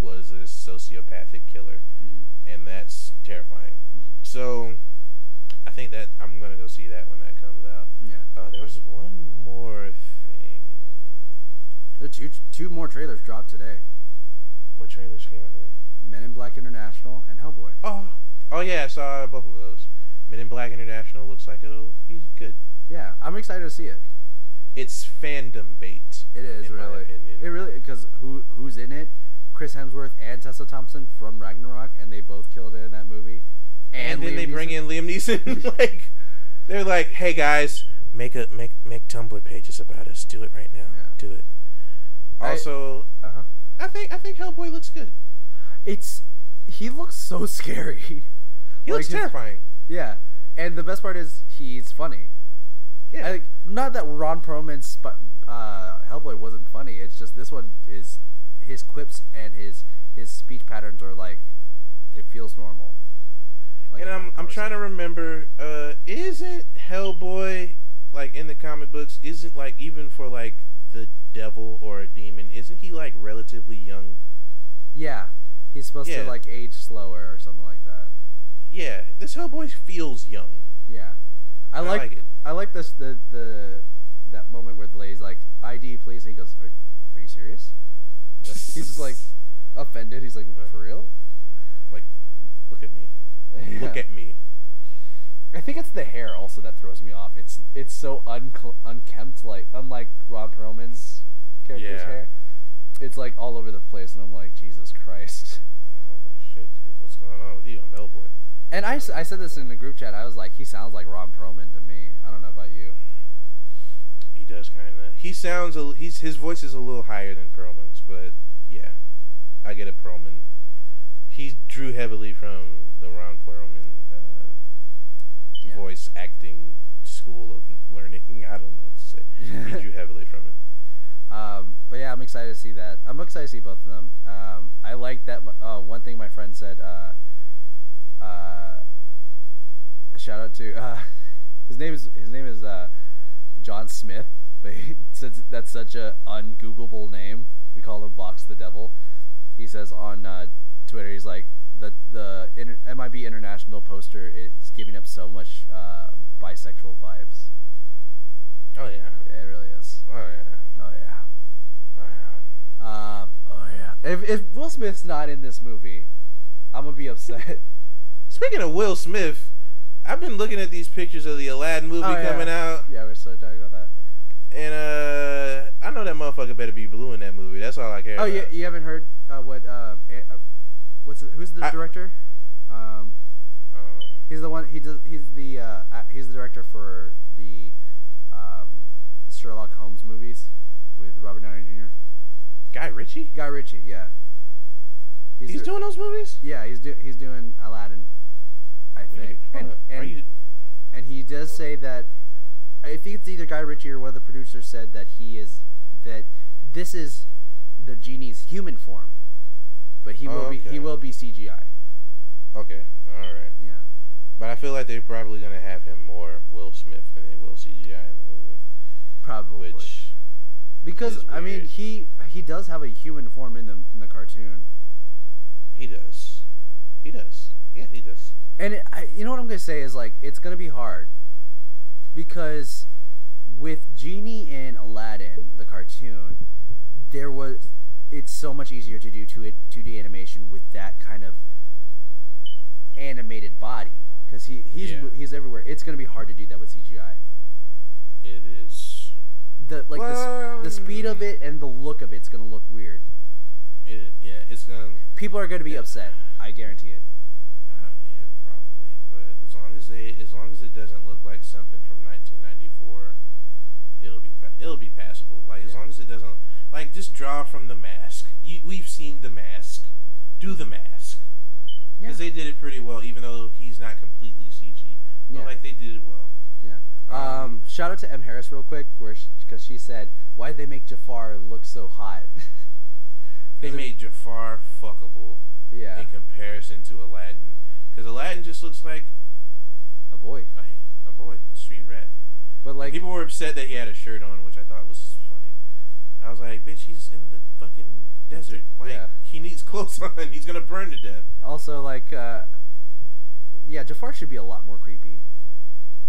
was a sociopathic killer. Mm-hmm. And that's terrifying. Mm-hmm. So I think that I'm going to go see that when that comes out. Yeah. Uh, there was one more thing. There two, two more trailers dropped today. What trailers came out today? Men in Black International and Hellboy. Oh, oh yeah, I saw both of those. Men in Black International looks like it'll be good. Yeah, I'm excited to see it. It's fandom bait. It is, in really. My opinion. It really, because who who's in it? Chris Hemsworth and Tessa Thompson from Ragnarok, and they both killed it in that movie. And, and then Liam they Neeson. bring in Liam Neeson. Like, they're like, hey guys, make a make make Tumblr pages about us. Do it right now. Yeah. Do it. Also, I, uh-huh. I think I think Hellboy looks good. It's he looks so scary. He like looks his, terrifying. Yeah, and the best part is he's funny. Yeah, I think, not that Ron Perlman's uh, Hellboy wasn't funny. It's just this one is his quips and his his speech patterns are like it feels normal. Like and I'm I'm trying to remember. Uh, isn't Hellboy like in the comic books? Isn't like even for like. The devil or a demon, isn't he like relatively young? Yeah, he's supposed yeah. to like age slower or something like that. Yeah, this Hellboy feels young. Yeah, I like, I like it. I like this the the that moment where the lady's like, I D please, and he goes, Are, are you serious? He's just like offended. He's like, for real? Like, look at me. Yeah. Look at me. I think it's the hair also that throws me off. It's it's so un unkempt, like unlike Ron Perlman's character's yeah. hair. It's like all over the place, and I'm like, Jesus Christ. Holy shit, dude. What's going on with you? I'm Hellboy. And I, I said this in the group chat. I was like, he sounds like Ron Perlman to me. I don't know about you. He does kind of. He sounds, a, he's his voice is a little higher than Perlman's, but yeah, I get a Perlman. He drew heavily from the Ron Perlman uh, Yeah. voice acting school of learning. I don't know what to say. He drew heavily from it. Um, but yeah, I'm excited to see that. I'm excited to see both of them. Um, I like that. Uh, one thing my friend said. Uh, uh, shout out to uh, his name is his name is uh, John Smith. But he says that's such a un-Googleable name. We call him Vox the Devil. He says on uh, Twitter, he's like. The the inter M I B International poster is giving up so much uh, bisexual vibes. Oh yeah. yeah, it really is. Oh yeah, oh yeah, oh yeah. Um, oh yeah. If if Will Smith's not in this movie, I'm gonna be upset. Speaking of Will Smith, I've been looking at these pictures of the Aladdin movie oh, yeah. coming out. Yeah, we're still talking about that. And uh, I know that motherfucker better be blue in that movie. That's all I care. Oh about. yeah, you haven't heard uh, what uh. What's it, who's the I, director? Um, uh, he's the one. He does. He's the. Uh, he's the director for the um, Sherlock Holmes movies with Robert Downey Junior Guy Ritchie. Guy Ritchie. Yeah. He's, he's the, doing those movies. Yeah, he's do, he's doing Aladdin, I think. Wait, and, and, Are you? And he does say that I think it's either Guy Ritchie or one of the producers said that he is, that this is the genie's human form, but he will oh, okay. be he will be C G I. Okay, all right. Yeah, but I feel like they're probably gonna have him more Will Smith than they will C G I in the movie. Probably, which because I mean he he does have a human form in the in the cartoon. He does. He does. Yeah, he does. And it, I, you know what I'm gonna say is like it's gonna be hard. Because with Genie and Aladdin, the cartoon, there was it's so much easier to do two D animation with that kind of animated body. Because he he's yeah. he's everywhere. It's gonna be hard to do that with C G I. It is. The like well, the, the speed of it and the look of it's gonna look weird. It yeah, it's gonna. People are gonna be yeah. upset. I guarantee it. Uh, yeah, probably. But as long as they, as long as it doesn't look like something from nineteen ninety-four, it'll be it'll be passable. Like yeah. as long as it doesn't like just draw from the mask. You, we've seen the mask. Do the mask. Because yeah. they did it pretty well, even though he's not completely C G. But yeah. like they did it well. Yeah. Um, um. Shout out to M Harris real quick, where because she, she said, "Why did they make Jafar look so hot?" They made Jafar fuckable. Yeah. In comparison to Aladdin, because Aladdin just looks like a boy, a, a boy, a street rat. But like people were upset that he had a shirt on, which I thought was funny. I was like, bitch, he's in the fucking desert. Like yeah. he needs clothes on. He's gonna burn to death. Also, like, uh, yeah, Jafar should be a lot more creepy.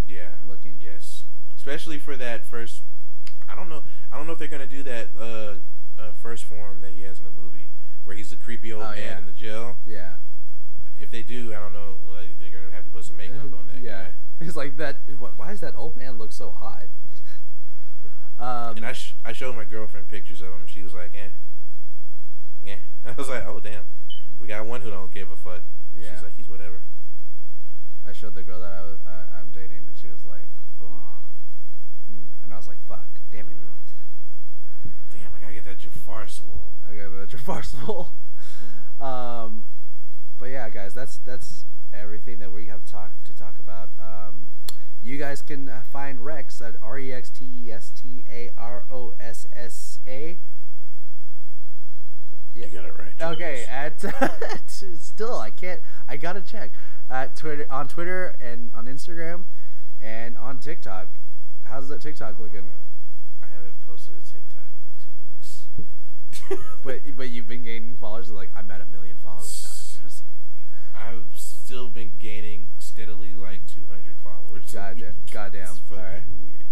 Yeah. Looking. Yes. Especially for that first. I don't know. I don't know if they're gonna do that uh, uh, first form that he has in the movie, where he's the creepy old oh, man yeah. in the jail. Yeah. If they do, I don't know. Like, they're gonna have to put some makeup on that. Yeah. Guy. It's like that. Why does that old man look so hot? um, and I sh I showed my girlfriend pictures of him. She was like, eh, yeah. I was like, oh damn, we got one who don't give a fuck. Yeah. She's like, he's whatever. I showed the girl that I was uh, I'm dating, and she was like, oh, mm. and I was like, fuck, damn it. Damn, I gotta get that Jafar swole. I gotta get that Jafar swole. um, but yeah, guys, that's that's everything that we have talked to talk about. Um, you guys can find Rex at R E X T E S T A R O S S A. Yeah. You got it right. Okay, at still I can't. I gotta check at Twitter on Twitter and on Instagram and on TikTok. How's that TikTok looking? I haven't posted a TikTok. but but you've been gaining followers. Like I'm at a million followers now. I've still been gaining steadily, like two hundred followers. Goddamn, goddamn. It's fucking all right. weird.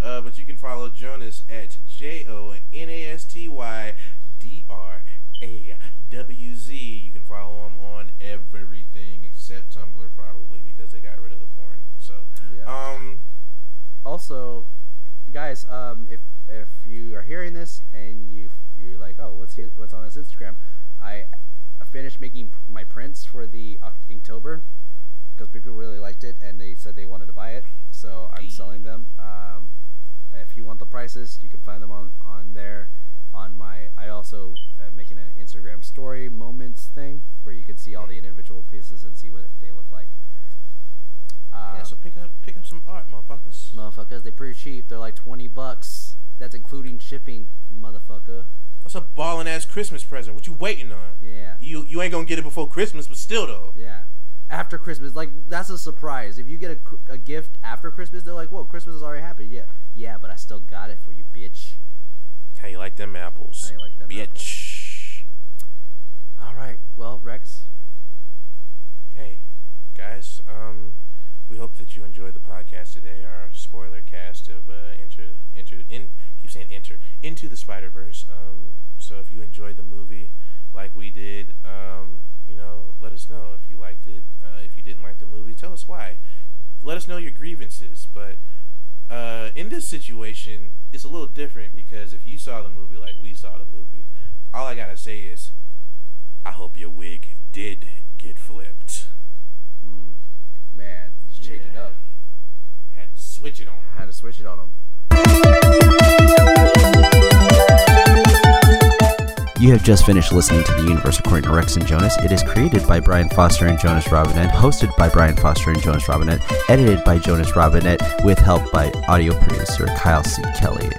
Uh, but you can follow Jonas at J O N A S T Y D R A W Z. You can follow him on everything except Tumblr, probably because they got rid of the porn. So yeah. um, also, guys, um, if if you are hearing this and you. You're like, oh, what's his, what's on his Instagram? I finished making my prints for the Inktober because people really liked it and they said they wanted to buy it, so I'm selling them. Um, if you want the prices, you can find them on on there. On my, I also am making an Instagram story moments thing where you can see all the individual pieces and see what they look like. Um, yeah, so pick up pick up some art, motherfuckers. Motherfuckers, they're pretty cheap. They're like twenty bucks. That's including shipping, motherfucker. That's a ballin' ass Christmas present. What you waiting on? Yeah. You you ain't gonna get it before Christmas, but still though. Yeah. After Christmas, like that's a surprise. If you get a, a gift after Christmas, they're like, "Whoa, Christmas has already happened." Yeah. Yeah, but I still got it for you, bitch. How you like them apples? How you like them bitch. Apples? All right. Well, Rex. Hey, guys. Um, we hope that you enjoyed the podcast today. Our spoiler cast of uh, Enter Enter in. Keep saying Enter Into the Spider-Verse. Um, so if you enjoyed the movie like we did, um, you know, let us know if you liked it. Uh, if you didn't like the movie, tell us why. Let us know your grievances. But uh, in this situation, it's a little different because if you saw the movie like we saw the movie, all I gotta say is, I hope your wig did get flipped. Mm, man, you yeah. changed it up. Had to switch it on him. Had to switch it on him. You have just finished listening to The Universe According to Rex and Jonas. It is created by Brian Foster and Jonas Robinette, hosted by Brian Foster and Jonas Robinette, edited by Jonas Robinette, with help by audio producer Kyle C. Kelly.